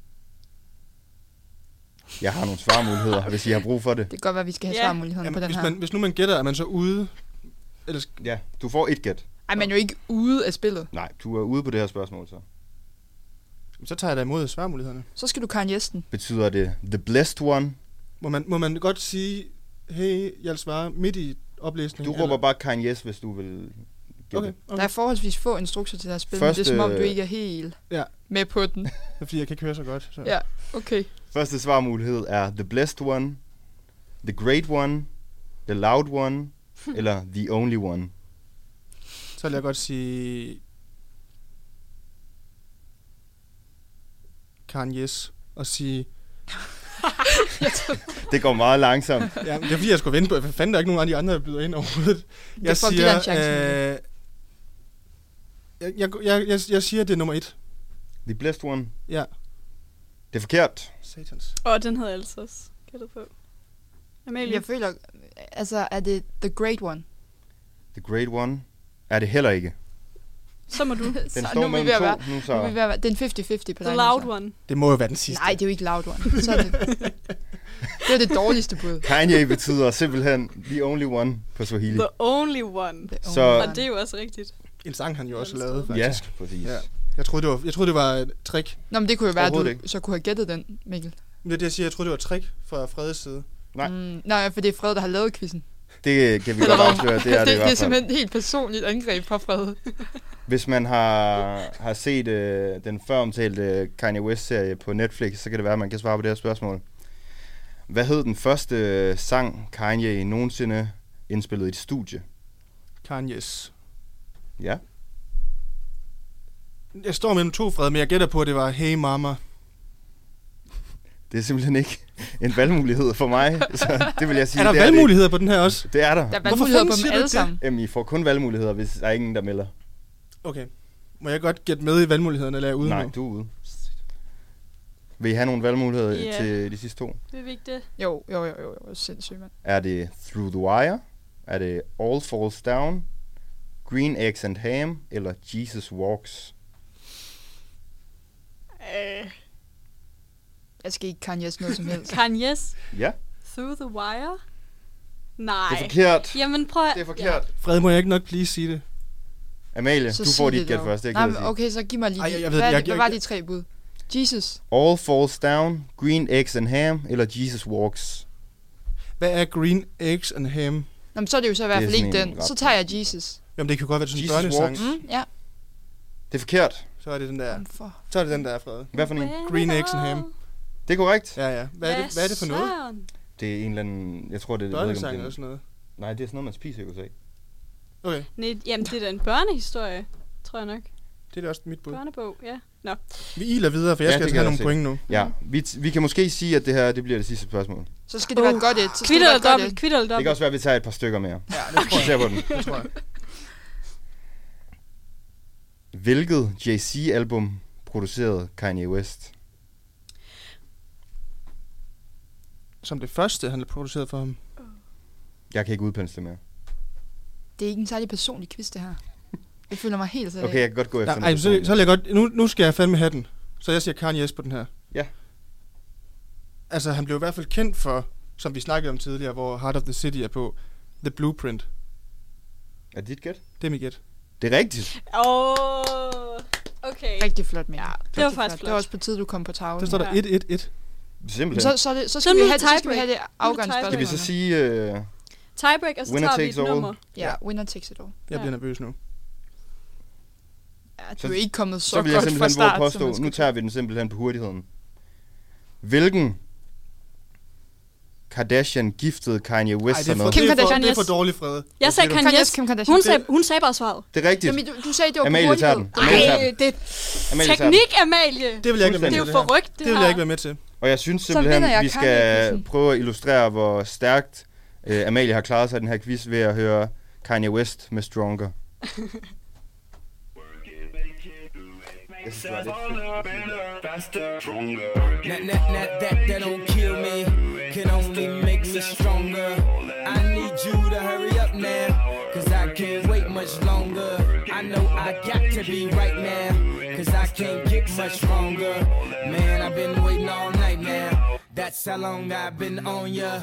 Jeg har nogle svarmuligheder, hvis I har brug for det. Det kan godt være, vi skal have yeah. svarmulighederne ja, på den hvis her. Man, hvis nu man gætter, er man så ude? Ellers... Ja, du får et gæt. Ej, man er jo ikke ude af spillet. Nej, du er ude på det her spørgsmål så. Så tager jeg da imod svarmulighederne. Så skal du Kanye'sten. Betyder det The Blessed One? Må man, må man godt sige, hey, jeg svarer midt i oplæsningen? Du råber bare Kanye's, hvis du vil... Okay, okay. Der er forholdsvis få instrukser til det her spil, første, men det er som om, du ikke er helt ja. med på den. Det er fordi, jeg kan køre så godt. Så. Ja, okay. Første svarmulighed er The Blessed One, The Great One, The Loud One, eller The Only One. Så vil jeg godt sige... Kanye's og sige... Det går meget langsomt. Ja, det er fordi, jeg skulle vente på. Jeg fandt der ikke nogen af de andre, der byder ind overhovedet. Jeg det får siger... En chance, øh, jeg, jeg, jeg, jeg, jeg siger, det er nummer et. The Blessed One? Ja. Det er forkert. Satans. Åh, oh, den havde jeg altså også gættet på. Amelie. Jeg føler... Altså, er det The Great One? The Great One? Er det heller ikke. Så må du. Den så, står nu mellem to. Være, nu så. Nu være, det er en halvtreds halvtreds på dig. The Loud så. One. Det må jo være den sidste. Nej, det er jo ikke Loud One. Så er det, det er det dårligste bud. Kanye betyder simpelthen The Only One på Swahili. The Only One. The så, only one. Og det er jo også rigtigt. En sang han jo også lavede, faktisk. Ja, præcis. Ja. Jeg, troede, det var, jeg troede, det var et trick. Nå, men det kunne jo være, at du så kunne have gættet den, Mikkel. Men det er det, jeg siger. Jeg troede, det var et trick fra Fredes side. Nej. Mm, nej, for det er Fred, der har lavet quizzen. Det kan vi godt afsløre, det er det, det, det i hvert fald. Det er simpelthen et helt personligt angreb fra Fred. Hvis man har, har set øh, den føromtalte Kanye West-serie på Netflix, så kan det være, at man kan svare på det her spørgsmål. Hvad hed den første sang, Kanye nogensinde indspillede i et studie? Kanye's. Ja. Jeg står mellem to, Fred, men jeg gætter på, at det var Hey Mama. Det er simpelthen ikke en valgmulighed for mig, så det vil jeg sige. Er der det valgmuligheder er på den her også? Det er der. Der er valgmuligheder på dem alle sammen. Jamen, I får kun valgmuligheder, hvis der er ingen, der melder. Okay. Må jeg godt gætte med i valgmulighederne, eller er jeg ude? Nej, nu? Du er ude. Vil I have nogle valgmuligheder yeah. til de sidste to? Vil vi ikke det? Jo, jo, jo, jo, jo. Sindssygt, mand. Er det Through the Wire? Er det All Falls Down? Green Eggs and Ham? Eller Jesus Walks? Øh... Uh. Jeg skal ikke Kanye's noget som helst. Kanye's? Ja. Through the Wire? Nej. Det er forkert. Jamen prøv at... Det er forkert. Ja. Fred, må jeg ikke nok please sige det? Amalie, så du får dit gæt først. Det nej, men okay, så giv mig lige... Ej, jeg, jeg ved, hvad, jeg, jeg, hvad var de tre bud? Jesus. All Falls Down, Green Eggs and Ham, eller Jesus Walks? Hvad er Green Eggs and Ham? Nå, men så er det jo så i hvert fald ikke den. Så tager jeg Jesus. Jamen det kan godt være, det er sådan en børnesang. Mm, ja. Det er forkert. Så er det den der. Så er det den der, Fred. Hvad for en? Green Eggs and Ham. Det er korrekt. Ja, ja. Hvad, hvad, er, det, hvad er det for noget? Det er en eller anden... Jeg tror, det er... Børnesang eller sådan noget? Nej, det er sådan noget, man spiser i U S A. Okay. Nej, jamen, det er da en børnehistorie, tror jeg nok. Det er da også mit bud. Børnebog, ja. Nå. Vi iler videre, for jeg ja, skal altså have nogle point nu. Ja, vi, t- vi kan måske sige, at det her det bliver det sidste spørgsmål. Så skal det oh. være godt et. Kvitter eller dobbelt. Kvitter eller dobbelt. Det kan også være, at vi tager et par stykker mere. Ja, det tror jeg. Okay. Det tror jeg. Hvilket Jay-Z-album producerede Kanye West? Som det første, han har produceret for ham. Jeg kan ikke udpensle det mere. Det er ikke en særlig personlig quiz, det her. Jeg føler mig helt særlig. Okay, jeg kan godt gå efter nej, den. Ej, så, så jeg godt. Nu, nu skal jeg fandme have den. Så jeg siger Kanye på den her. Ja. Altså, han blev i hvert fald kendt for, som vi snakkede om tidligere, hvor Heart of the City er på, The Blueprint. Er det dit gæt? Det er mit gæt. Det er rigtigt. Åh, oh, okay. Rigtig flot, Mia. Ja, det var faktisk flot. Det var også på tiden, du kom på tavlen. Der står der et et et. Så, så, det, så, skal vi have, så skal vi have det afgørende spørgsmål. Skal vi så sige... Uh, tiebreak, og så tager vi et nummer. Ja, winner takes it all. Jeg ja. bliver nervøs nu. Ja, du så, er ikke kommet så, så godt fra start. Påstå, nu tager vi den simpelthen på hurtigheden. Hvilken Kardashian giftede Kanye West sig med? Kim Kardashian, det er for dårlig, Frede. Jeg sagde Kanye. Hun sagde, hun sagde bare svaret. Det er rigtigt. Jamen, du, du sagde, det var Amalie på hurtigheden. Nej, det er teknik, Amalie. Det vil jeg ikke være med til. Det er jo forrygt, det her. Det vil jeg ikke være med til. Og jeg synes simpelthen, jeg vi skal Kanye. prøve at illustrere, hvor stærkt øh, Amalie har klaret sig i den her quiz ved at høre Kanye West med Stronger. It's like faster, stronger. Not, not, not that that don't kill me, can only make me stronger. I need you to hurry up now, cause I can't wait much longer. I know I got to be right now, cause I can't get much stronger. Man, I've been waiting all night now, that's how long I've been on ya.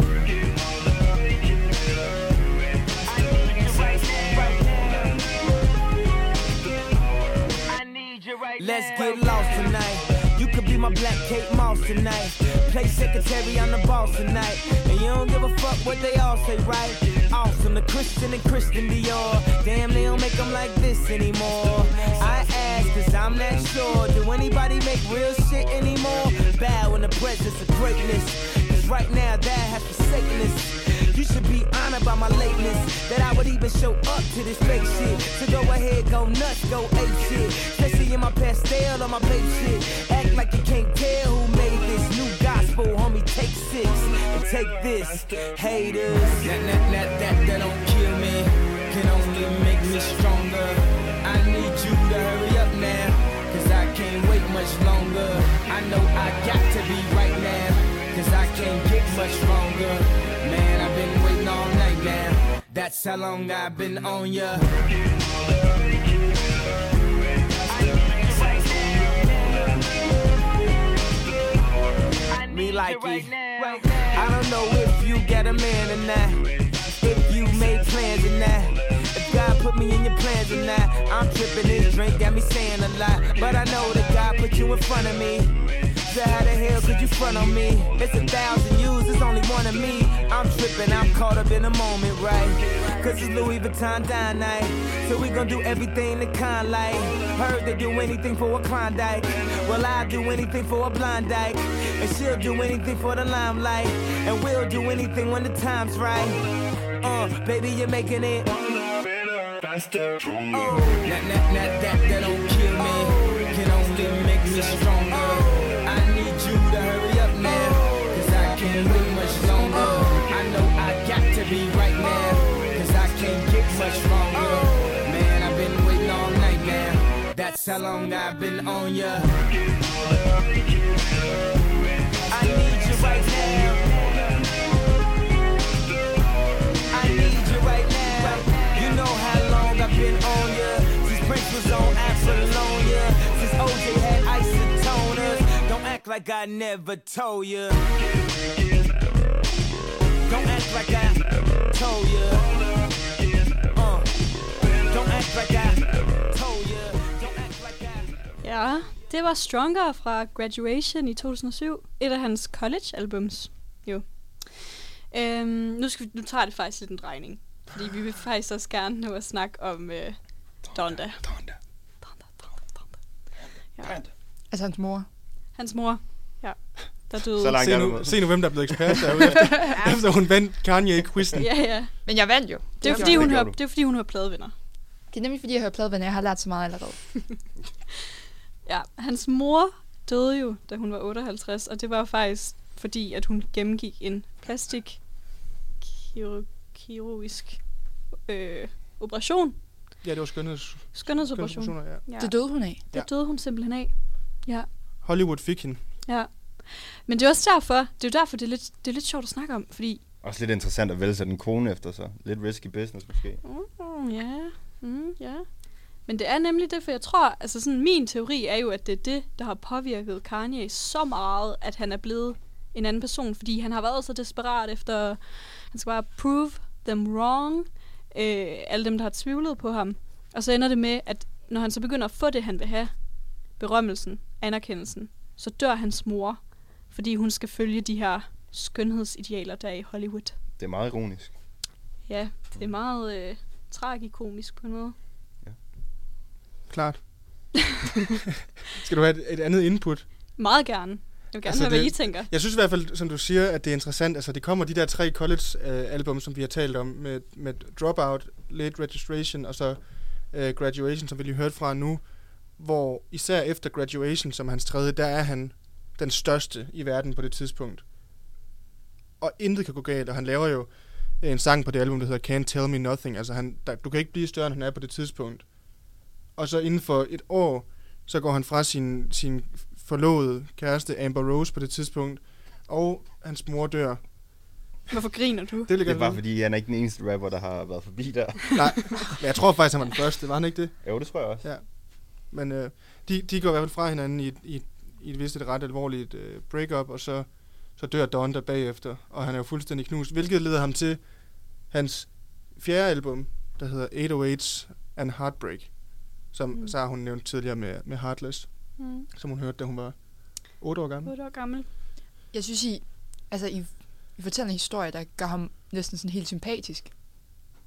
Let's get lost tonight. You could be my black Kate Moss tonight. Play secretary, I'm the boss tonight. And you don't give a fuck what they all say, right? Awesome, the Christian and Christian Dior. Damn, they don't make them like this anymore. I ask, cause I'm not sure. Do anybody make real shit anymore? Bow in the presence of greatness. Cause right now, that has forsaken us. You should be honored by my lateness, that I would even show up to this fake shit. So go ahead, go nuts, go ape shit. Especially in my pastel on my babe shit. Act like you can't tell who made this new gospel, homie. Take six and take this, haters. That, that, that, that, that don't kill me, can only make me stronger. I need you to hurry up now, cause I can't wait much longer. I know I got to be right now, cause I can't get much stronger. Man, I've been waiting all night now, that's how long I've been on ya. Me like it. I don't know if you got a man or not, if you made plans or not, if God put me in your plans or not. I'm tripping, this drink got me saying a lot, but I know that God put you in front of me. So how the hell could you front on me? It's a thousand yous, it's only one of me. I'm tripping, I'm caught up in a moment, right? Cause it's Louis Vuitton dine night, so we gon' do everything the kind like. Heard they do anything for a Klondike, well I'll do anything for a blind dyke. And she'll do anything for the limelight, and we'll do anything when the time's right. Uh, baby, you're making it. Faster, stronger. Oh. Not, not, not that that don't kill me, can only make me stronger. I need you to hurry up now, cause I can't wait much longer. I know I got to be right now, cause I can't get much stronger. Man, I've been waiting all night now, that's how long I've been on ya. I need you right now, I need you right now. You know how long I've been on ya, since Prince was on Apollonia, since O J had isotoners. Don't act like I never told ya. Don't act like I told ya. Uh, don't act like I told ya. Don't act like I. Ja, det var Stronger fra Graduation i to tusind og syv, et af hans college-albums. Jo. Øhm, nu skal vi, nu tager det faktisk lidt en drejning. Fordi vi vil faktisk også gerne nu at snakke om øh, Donda. Donda. Donda. Donda, Donda, Donda. Ja. Altså hans mor. Hans mor, ja. Der døde. Så langt se, nu, se nu, hvem der er blevet ekspert derude. Efter, efter hun vandt Kanye-quizzen. Ja, ja. Men jeg vandt jo. Det, det, er, fordi, hun det, hører, det er fordi, hun hører pladevenner. Det er nemlig fordi, jeg hører pladevenner. Jeg har lært så meget allerede. Ja, hans mor døde jo, da hun var otteoghalvtreds. Og det var jo faktisk fordi, at hun gennemgik en plastikkirurg. kirurgisk øh, operation. Ja, det var skønheds... skønhedsoperation. Ja. Det døde hun af. Det ja. døde hun simpelthen af. Ja. Hollywood fik hende. Ja. Men det er også derfor, det er jo derfor, det er lidt, det er lidt sjovt at snakke om, fordi... Også lidt interessant at vælge sig den kone efter sig. Lidt risky business måske. Mm, ja. Mm, ja. Men det er nemlig det, for jeg tror, altså sådan min teori er jo, at det er det, der har påvirket Kanye så meget, at han er blevet en anden person, fordi han har været så desperat efter, han skal bare prove them wrong, øh, alle dem, der har tvivlet på ham. Og så ender det med, at når han så begynder at få det, han vil have, berømmelsen, anerkendelsen, så dør hans mor, fordi hun skal følge de her skønhedsidealer, der i Hollywood. Det er meget ironisk. Ja, det er meget øh, tragikomisk på noget. Ja. Klart. Skal du have et, et andet input? Meget gerne. Jeg vil gerne altså høre, hvad det, I tænker. Jeg synes i hvert fald, som du siger, at det er interessant. Altså, det kommer de der tre college-album, øh, som vi har talt om, med, med Dropout, Late Registration og så øh, Graduation, som vi lige hørte fra nu, hvor især efter Graduation, som hans tredje, der er han den største i verden på det tidspunkt. Og intet kan gå galt, og han laver jo en sang på det album, der hedder Can't Tell Me Nothing. Altså, han, der, du kan ikke blive større, end han er på det tidspunkt. Og så inden for et år, Så går han fra sin, sin forlovede kæreste Amber Rose på det tidspunkt, og hans mor dør. Hvorfor griner du? Det, det er bare fordi, han er ikke den eneste rapper, der har været forbi der. Nej, men jeg tror faktisk, han var den første. Var han ikke det? Jo, det tror jeg også. Ja. Men øh, de, de går i hvert fald fra hinanden i, i, i et vist et ret alvorligt øh, breakup, og så, så dør Donda bagefter, og han er jo fuldstændig knust, hvilket leder ham til hans fjerde album, der hedder otte hundrede og otte and Heartbreak, som mm. Sarah, hun nævnte tidligere med, med Heartless, mm. som hun hørte, da hun var otte år gammel. otte år gammel. Jeg synes, I, altså, I, I fortæller en historie, der gør ham næsten sådan helt sympatisk.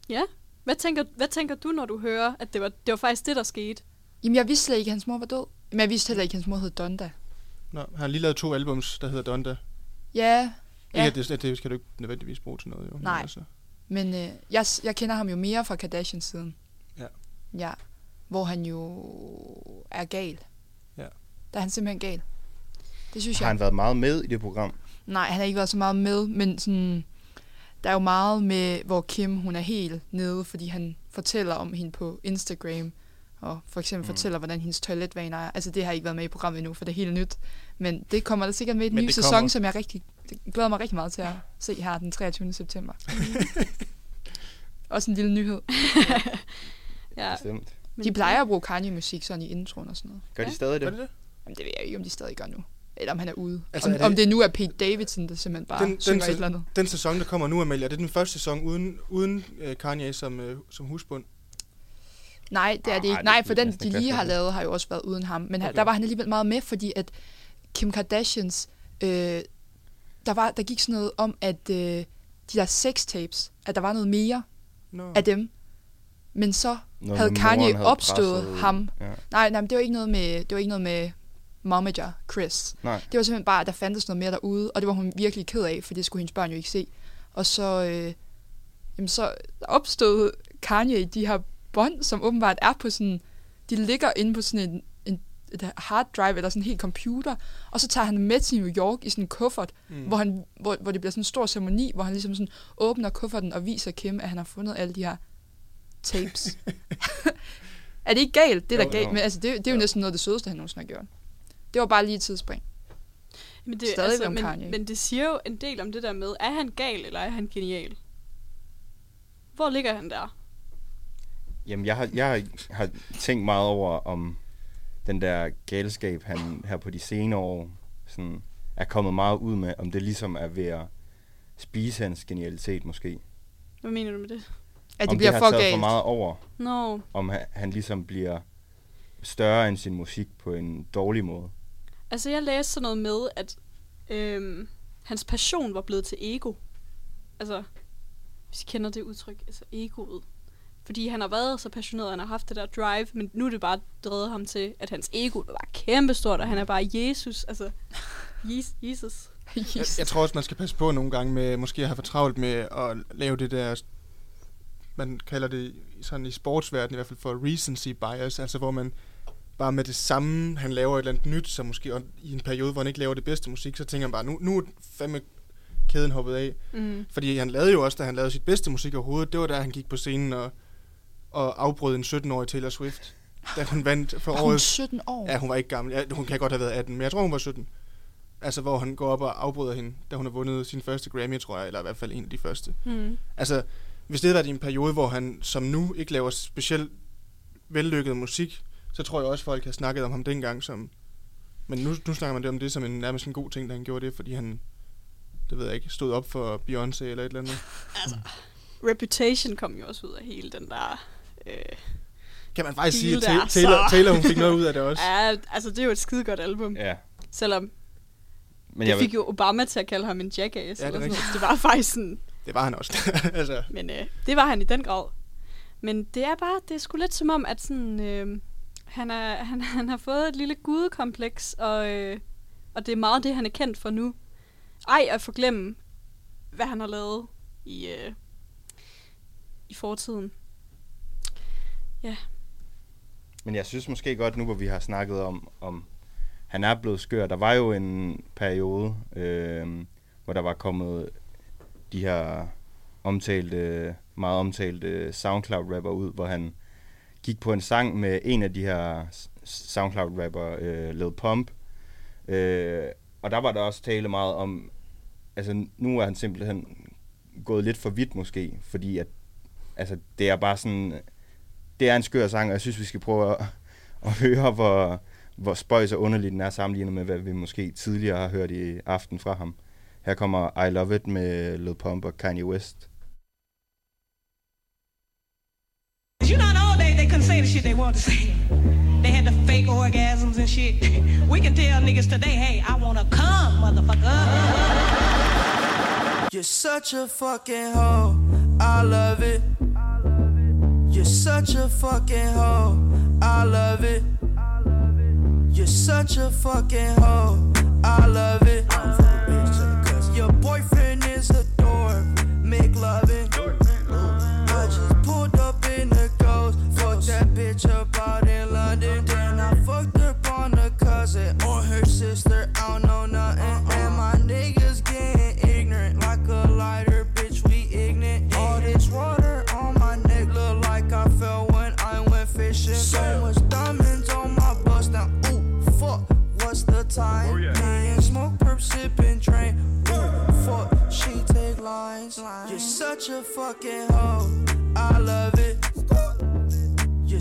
Ja. Hvad tænker, hvad tænker du, når du hører, at det var, det var faktisk det, der skete? Jamen, jeg vidste slet ikke, at hans mor var død. Men jeg vidste heller ikke, at hans mor hed Donda. Nå, han har lige lavet to albums, der hedder Donda. Ja. Ikke, ja. At det, at det skal du ikke nødvendigvis bruge til noget, jo. Nej. Altså. Men øh, jeg, jeg kender ham jo mere fra Kardashian-siden. Ja. Ja. Hvor han jo er gal. Ja. Der er han simpelthen gal. Det synes har jeg. Har han været meget med i det program? Nej, han har ikke været så meget med, men sådan, der er jo meget med, hvor Kim, hun er helt nede, fordi han fortæller om hende på Instagram, og for eksempel mm. fortæller, hvordan hendes toiletvaner er. Altså, det har ikke været med i programmet endnu, for det er helt nyt. Men det kommer der sikkert med i den nye sæson, kommer. som jeg rigtig, glæder mig rigtig meget til at se her den treogtyvende september. Også en lille nyhed. Ja. Bestemt. De plejer at bruge Kanye-musik sådan i introen og sådan noget. Gør de stadig det? Ja. Gør de det? Jamen, det ved jeg ikke, om de stadig gør nu. Eller om han er ude. Altså, om, er det... om det nu er Pete Davidson, der simpelthen bare den, synger den, et eller andet. Den sæson, der kommer nu, Amalia, det er den første sæson uden, uden uh, Kanye som, uh, som husbund? Nej, det er det ikke. Nej, for den, de lige har lavet, har jo også været uden ham. Men okay. Der var han alligevel meget med, fordi at Kim Kardashians... Øh, der, var, der gik sådan noget om, at øh, de der sextapes, at der var noget mere no. af dem. Men så Nå, havde Kanye havde opstået presset. ham. Ja. Nej, nej, men det var ikke noget med... Det var ikke noget med momager, Chris. Nej. Det var simpelthen bare, at der fandtes noget mere derude, og det var hun virkelig ked af, for det skulle hendes børn jo ikke se. Og så, øh, jamen så opstod Kanye de her bånd, som åbenbart er på sådan, de ligger inde på sådan en, en et hard drive, eller sådan en helt computer, og så tager han med til New York i sådan en kuffert, mm. hvor, han, hvor, hvor det bliver sådan en stor ceremoni, hvor han ligesom sådan åbner kufferten og viser Kim, at han har fundet alle de her tapes. Er det ikke galt? Det er da galt, men altså, det, det er jo, jo næsten noget af det sødeste, han nogensinde har gjort. Det var bare lige et tidsspring. Men det, Stadig altså, om Kanye. Men, men det siger jo en del om det der med, er han gal, eller er han genial? Hvor ligger han der? Jamen, jeg har, jeg har tænkt meget over, om den der galskab, han her på de senere år sådan, er kommet meget ud med, om det ligesom er ved at spise hans genialitet, måske. Hvad mener du med det? At det om bliver det har for taget galt. For meget over. No. Om han, han ligesom bliver større end sin musik på en dårlig måde. Altså, jeg læste sådan noget med, at øhm, hans passion var blevet til ego. Altså, hvis I kender det udtryk, altså egoet. Fordi han har været så passioneret, han har haft det der drive, men nu er det bare drevet ham til, at hans ego var kæmpestort, og han er bare Jesus. Altså, Jesus. Jesus. Jeg, jeg tror også, man skal passe på nogle gange med, måske at have for travlt med at lave det der, man kalder det sådan i sportsverdenen i hvert fald for recency bias, altså hvor man bare med det samme, han laver et eller andet nyt, så måske i en periode, hvor han ikke laver det bedste musik, så tænker han bare, nu, nu er fandme kæden hoppet af. Mm. Fordi han lavede jo også, da han lavede sit bedste musik overhovedet, det var da han gik på scenen og, og afbrød en sytten-årig Taylor Swift, da hun vandt for året. sytten år? Ja, hun var ikke gammel. Ja, hun kan godt have været atten, men jeg tror, hun var sytten. Altså, hvor han går op og afbryder hende, da hun har vundet sin første Grammy, tror jeg, eller i hvert fald en af de første. Mm. Altså, hvis det havde været i en periode, hvor han som nu ikke laver specielt vellykket musik, så tror jeg også, folk har snakket om ham dengang som... Men nu, nu snakker man det om det som en nærmest en god ting, da han gjorde det, fordi han, det ved jeg ikke, stod op for Beyoncé eller et eller andet. Altså, Reputation kom jo også ud af hele den der... Øh, kan man faktisk sige, at Taylor, Taylor, Taylor hun fik noget ud af det også? Ja, altså det er jo et skidegodt album. Ja. Selvom Men det fik jo Obama til at kalde ham en jackass. Ja, eller sådan noget. Det var faktisk sådan... Det var han også. altså. Men øh, det var han i den grad. Men det er bare, det er sgu lidt som om, at sådan, øh, han, er, han, han har fået et lille gudekompleks, og, øh, og det er meget det, han er kendt for nu. Ej, at forglemme, hvad han har lavet i, øh, i fortiden. Ja. Men jeg synes måske godt, nu hvor vi har snakket om, om han er blevet skør. Der var jo en periode, øh, hvor der var kommet... de her omtalte, meget omtalte SoundCloud-rapper ud, hvor han gik på en sang med en af de her SoundCloud-rapper, øh, Lil Pump. Øh, og der var der også tale meget om, altså nu er han simpelthen gået lidt for vidt måske, fordi at, altså det er bare sådan, det er en skør sang, og jeg synes, vi skal prøve at, at høre, hvor, hvor spøjs og underlig den er sammenlignet med, hvad vi måske tidligere har hørt i aften fra ham. Her kommer I Love It med Lil Pump og Kanye West. You know, in the old days, they couldn't say the shit they wanted to say. They had the fake orgasms and shit. We can tell niggas today, hey, I wanna come, motherfucker. You're such a fucking hoe, I love it. You're such a fucking hoe, I love it. You're such a fucking hoe, I love it. Your boyfriend is a dork, make lovin'. I just pulled up in the ghost, fucked that bitch up out in London. Then I fucked up on a cousin or her sister, I don't know nothing. And my niggas getting ignorant, like a lighter, bitch, we ignorant. All this water on my neck look like I fell when I went fishing. So much diamonds on my bust, now ooh, fuck, what's the time? Oh, yeah. Man, smoke, perp, sip, and drink. She take lines. You're such a fucking hoe, I love it. You're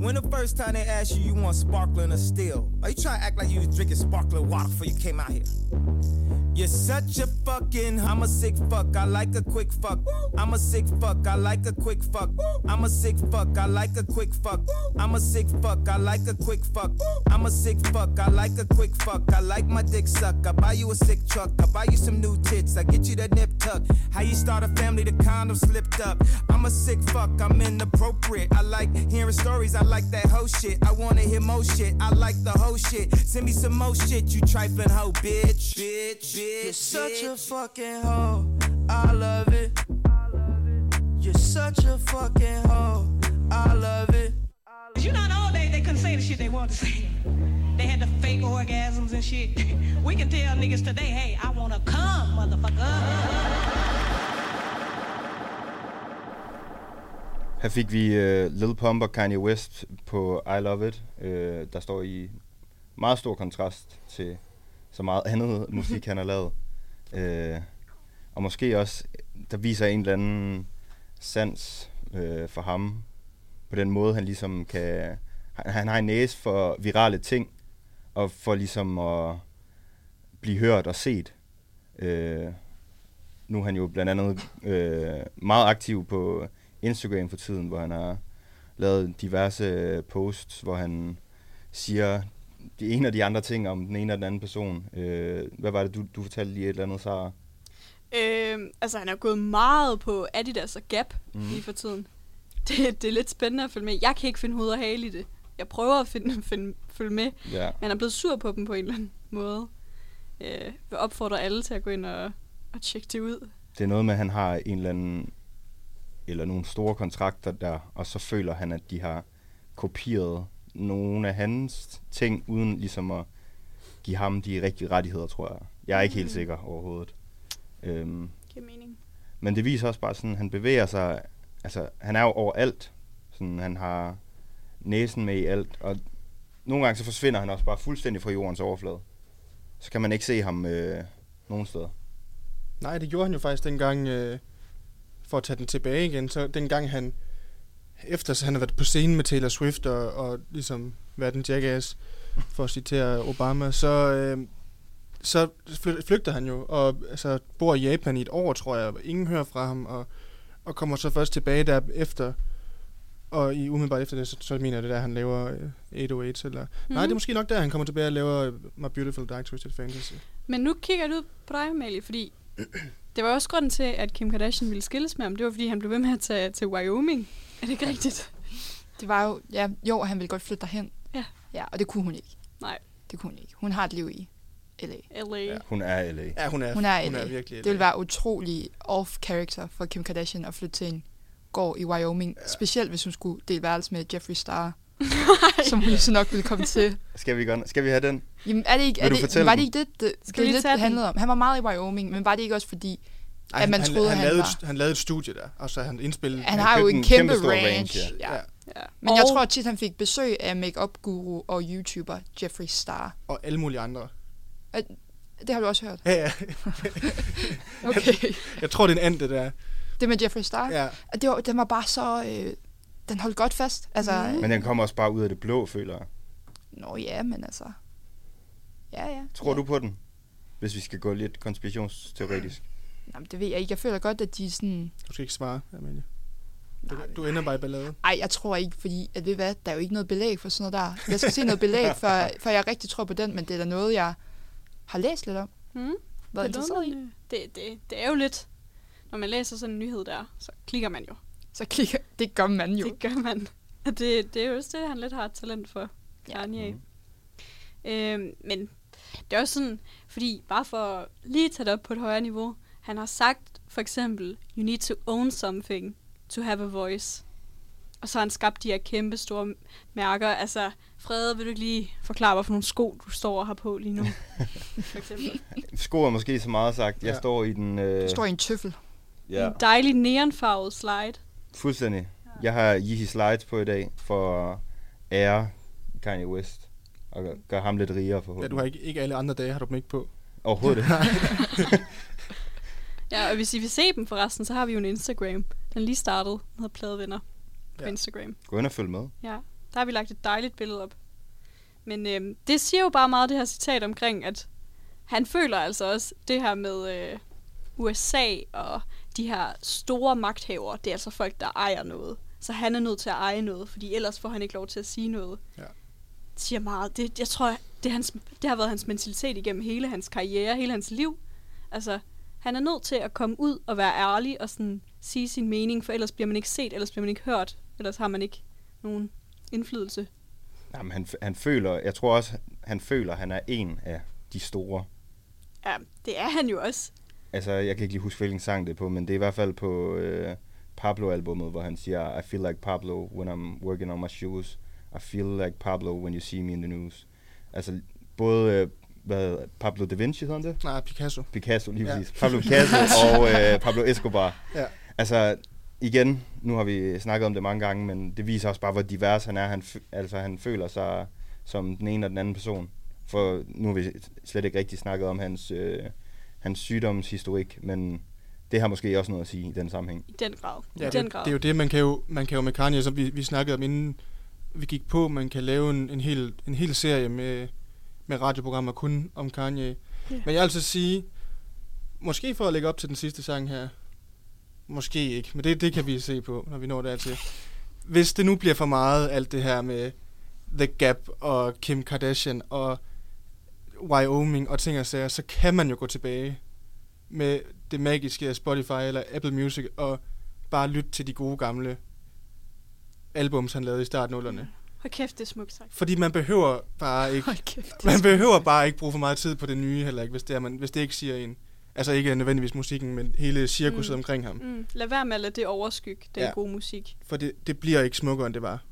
When the first time they asked you, you want sparkling or still? Are you trying to act like you was drinking sparkling water before you came out here? You're such a fucking, I'm a sick fuck, I like a quick fuck. I'm a sick fuck, I like a quick fuck. I'm a sick fuck, I like a quick fuck. I'm a sick fuck, I like a quick fuck. I'm a sick fuck, I like a quick fuck. I like my dick suck, I buy you a sick truck. I buy you some new tits, I get you that nip tuck. How you start a family, the condom slipped up. I'm a sick fuck, I'm inappropriate. I like hearing stories, I like that whole shit. I wanna hear more shit, I like the whole shit. Send me some more shit, you trifling hoe, bitch. Bitch, bitch. You're such a fucking hoe, I love it. You're such a fucking hoe, I love it. You know, in the old days, they couldn't say the shit they wanted to say. They had the fake orgasms and shit. We can tell niggas today, hey, I wanna come, motherfucker. Her fik vi uh, Lil Pump og Kanye West på I Love It. Uh, der står i meget stor kontrast til så meget andet musik, han har lavet. Øh, og måske også, der viser en eller anden sans øh, for ham, på den måde, han ligesom kan... Han, han har en næse for virale ting, og for ligesom at blive hørt og set. Øh, nu er han jo blandt andet øh, meget aktiv på Instagram for tiden, hvor han har lavet diverse posts, hvor han siger... det ene og de andre ting om den ene og den anden person. Øh, hvad var det, du, du fortalte lige et eller andet, Sarah? Øh, altså, han har gået meget på Adidas og Gap mm. lige for tiden. Det, det er lidt spændende at følge med. Jeg kan ikke finde hoved og hale i det. Jeg prøver at finde, finde, følge med. Ja. Han er blevet sur på dem på en eller anden måde. Øh, jeg opfordrer alle til at gå ind og, og tjekke det ud. Det er noget med, at han har en eller anden, eller nogle store kontrakter der, og så føler han, at de har kopieret nogle af hans ting, uden ligesom at give ham de rigtige rettigheder, tror jeg. Jeg er ikke helt sikker overhovedet. Øhm, Giver mening. Men det viser også bare sådan, at han bevæger sig, altså han er jo overalt, sådan, han har næsen med i alt, og nogle gange så forsvinder han også bare fuldstændig fra jordens overflade. Så kan man ikke se ham øh, nogen steder. Nej, det gjorde han jo faktisk dengang, øh, for at tage den tilbage igen, så dengang han efter han har været på scenen med Taylor Swift og, og ligesom været en jackass, for at citere Obama, så, øh, så flygter han jo, og altså, bor i Japan i et år, tror jeg, og ingen hører fra ham, og, og kommer så først tilbage derefter, og i umiddelbart efter det, så, så mener jeg det der, han laver otte otte eller... Mm. Nej, det er måske nok der, han kommer tilbage og laver My Beautiful Dark Twisted Fantasy. Men nu kigger du på dig, Malie, fordi... Det var også grunden til, at Kim Kardashian ville skilles med ham. Det var, fordi han blev ved med at tage til Wyoming. Er det ikke rigtigt? Det var jo... Ja, jo, han ville godt flytte derhen. Ja. Ja, og det kunne hun ikke. Nej. Det kunne hun ikke. Hun har et liv i L A L A Ja, hun er L A Ja, hun er, hun er, hun er virkelig L A Det ville være utrolig off-character for Kim Kardashian at flytte til en gård i Wyoming. Ja. Specielt hvis hun skulle dele værelse med Jeffree Star. som hun så nok ville komme til. Skal vi gøre, skal vi have den? Jamen, er det ikke, er det, var det ikke det, det, det, det, det handlede om? Han var meget i Wyoming, men var det ikke også fordi, ej, at man han, troede, han, han, han var... Et, han lavede et studie der, og så han indspillede... Han, han har jo en kæmpe, kæmpe range. range ja. Ja. Ja. Men og jeg tror tit, han fik besøg af make-up-guru og YouTuber Jeffree Star. Og alle mulige andre. Og det har du også hørt? Ja, ja. Okay. Jeg, jeg tror, det er en and, det der. Det med Jeffree Star? Ja. Og det var, den var bare så... Øh, den holdt godt fast. Altså, mm. Men den kommer også bare ud af det blå, føler jeg. Nå ja, men altså... Ja, ja. Tror ja. du på den? Hvis vi skal gå lidt konspirationsteoretisk. Jamen, det ved jeg ikke. Jeg føler godt, at de sådan... Du skal ikke svare, Amalie. Du, du ender bare i balladen. Ej, jeg tror ikke, fordi... At ved hvad? Der er jo ikke noget belæg for sådan noget der. Jeg skal se noget belæg, før, før jeg rigtig tror på den, men det er da noget, jeg har læst lidt om. Mm. Hvad er det så i? Det, det, det er jo lidt... Når man læser sådan en nyhed der, så klikker man jo. Så klikker... Det gør man jo. Det gør man. Og det, det er jo også det, han lidt har et talent for. Kanye. Ja. Mm. Øhm, men det er også sådan... Fordi bare for lige at tage det op på et højere niveau... Han har sagt for eksempel, you need to own something to have a voice. Og så har han skabt de her kæmpe store mærker. Altså, Frede, vil du ikke lige forklare, hvorfor nogle sko du står og har på lige nu? For eksempel. Sko er måske så meget sagt. Jeg ja. står i den... Øh... Du står i en tøffel. Ja. En dejlig neonfarvet slide. Fuldstændig. Jeg har Yeezy Slides på i dag for at ære Kanye West. Og gøre gør ham lidt rigere forhåbentlig. Ja, du har ikke, ikke alle andre dage, har du dem ikke på? Overhovedet ikke. Ja, og hvis I vil se dem forresten, så har vi jo en Instagram. Den lige startede, den hedder Pladevenner på ja. Instagram. Gå ind og følg med. Ja, der har vi lagt et dejligt billede op. Men øhm, det siger jo bare meget det her citat omkring, at han føler altså også det her med øh, U S A og de her store magthavere. Det er altså folk, der ejer noget. Så han er nødt til at eje noget, fordi ellers får han ikke lov til at sige noget. Ja. Det siger meget. Det, jeg tror, det, hans, det har været hans mentalitet igennem hele hans karriere, hele hans liv. Altså... Han er nødt til at komme ud og være ærlig og sådan sige sin mening, for ellers bliver man ikke set, ellers bliver man ikke hørt, ellers har man ikke nogen indflydelse. Jamen, han, han føler, jeg tror også, han føler, han er en af de store. Ja, det er han jo også. Altså, jeg kan ikke lige huske, hvilken sang det er på, men det er i hvert fald på øh, Pablo-albummet, hvor han siger, I feel like Pablo when I'm working on my shoes. I feel like Pablo when you see me in the news. Altså, både... Øh, Hvad, Pablo da Vinci hedder det? Nej, Picasso. Picasso, lige præcis. Ja. Pablo Picasso og øh, Pablo Escobar. Ja. Altså, igen, nu har vi snakket om det mange gange, men det viser også bare, hvor divers han er. Han f- altså, han føler sig som den ene og den anden person. For nu har vi slet ikke rigtig snakket om hans, øh, hans sygdomshistorik, men det har måske også noget at sige i den sammenhæng. I den grad. Ja, I den det, grad. Det er jo det, man kan jo, man kan jo med Kanye, som vi, vi snakkede om inden vi gik på, man kan lave en, en, hel, en hel serie med... med radioprogrammer kun om Kanye. Yeah. Men jeg vil altså sige, måske for at lægge op til den sidste sang her, måske ikke, men det, det kan vi se på, når vi når dertil. Hvis det nu bliver for meget, alt det her med The Gap og Kim Kardashian og Wyoming og ting og sager, så kan man jo gå tilbage med det magiske Spotify eller Apple Music og bare lytte til de gode gamle albums, han lavede i starten af nullerne. Hold kæft, det er smukt sagt. Fordi man behøver bare ikke kæft, man behøver bare ikke bruge for meget tid på det nye heller ikke, hvis det er man hvis det ikke siger en. Altså ikke nødvendigvis musikken, men hele cirkuset mm. omkring ham. Mm. Lad være med at lade det overskygge den ja. gode musik. For det, det bliver ikke smukkere end det var.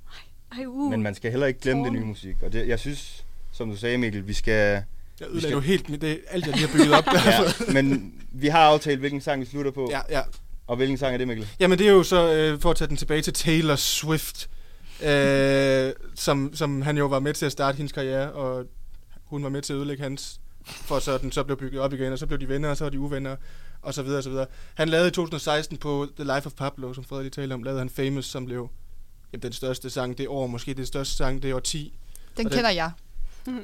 Ej, ej, uh. Men man skal heller ikke glemme den nye musik. Og det, jeg synes, som du sagde, Mikkel, vi skal jeg ødelægger jo helt med det alt jeg lige har bygget op der. Ja, men vi har aftalt hvilken sang vi slutter på. Ja, ja. Og hvilken sang er det, Mikkel? Jamen det er jo så øh, for at tage den tilbage til Taylor Swift. Øh, som, som han jo var med til at starte hendes karriere, og hun var med til at ødelægge hans, for så den så blev bygget op igen, og så blev de venner, og så var de uvenner, og så videre, og så videre. Han lavede i to tusind og seksten på The Life of Pablo, som Frederik lige talte om, lavede han Famous, som blev jamen, den største sang det år, måske den største sang det år ti. Den og kender den, jeg.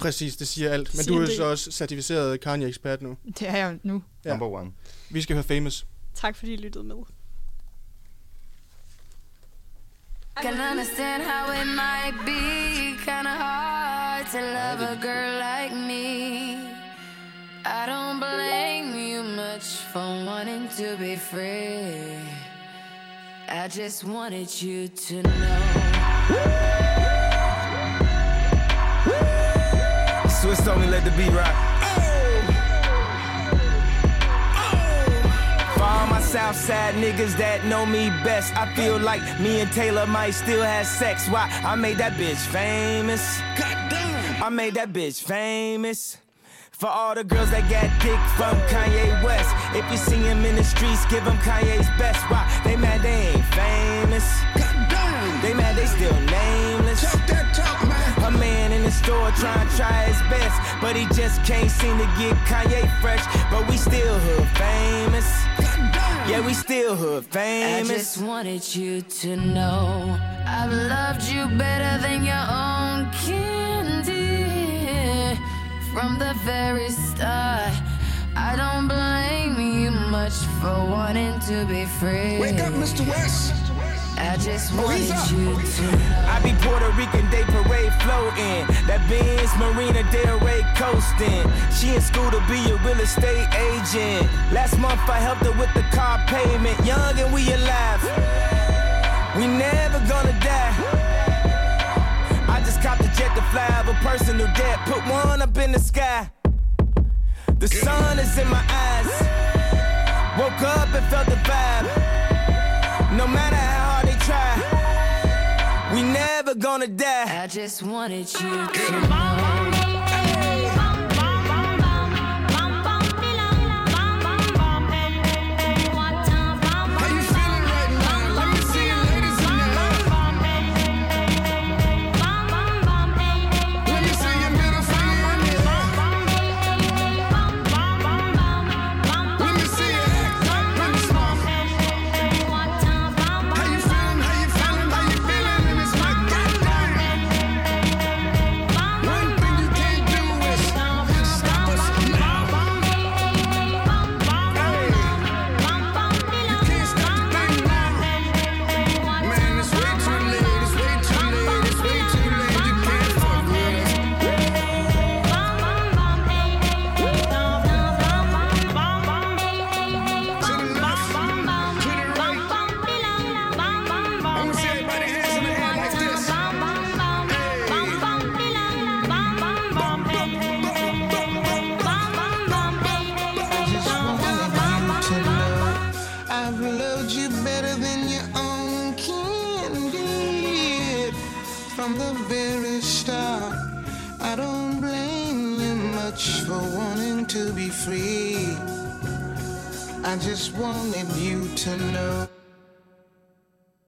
Præcis, det siger alt. Men siger du er jo så også certificeret Kanye-ekspert nu. Det er jeg nu. Ja. Number one. Vi skal høre Famous. Tak fordi I lyttede med. Can understand how it might be kinda hard to love a girl like me. I don't blame you much for wanting to be free. I just wanted you to know. Swiss only let the beat rock. For all my Southside niggas that know me best. I feel like me and Taylor might still have sex. Why? I made that bitch famous. Goddamn. I made that bitch famous. For all the girls that got dick from Kanye West. If you see him in the streets, give him Kanye's best. Why? They mad they ain't famous. Goddamn. They mad they still nameless. Talk that talk, man. A man in the store trying to try his best, but he just can't seem to get Kanye fresh. But we still hood famous. Goddamn. Yeah, we still hood famous. I just wanted you to know I've loved you better than your own candy. From the very start, I don't blame you much for wanting to be free. Wake up, Mister West. I just oh, wanted you to know. I be Puerto Rican Day Parade floating. That Benz Marina Del Rey coasting. She in school to be a real estate agent. Last month I helped her with the car payment. Young and we alive. We never gonna die. I just copped a jet to fly of a personal debt. Put one up in the sky. The sun is in my eyes. Woke up and felt the vibe. No matter how hard they try, we never gonna die. I just wanted you to know. To be free, I just wanted you to know.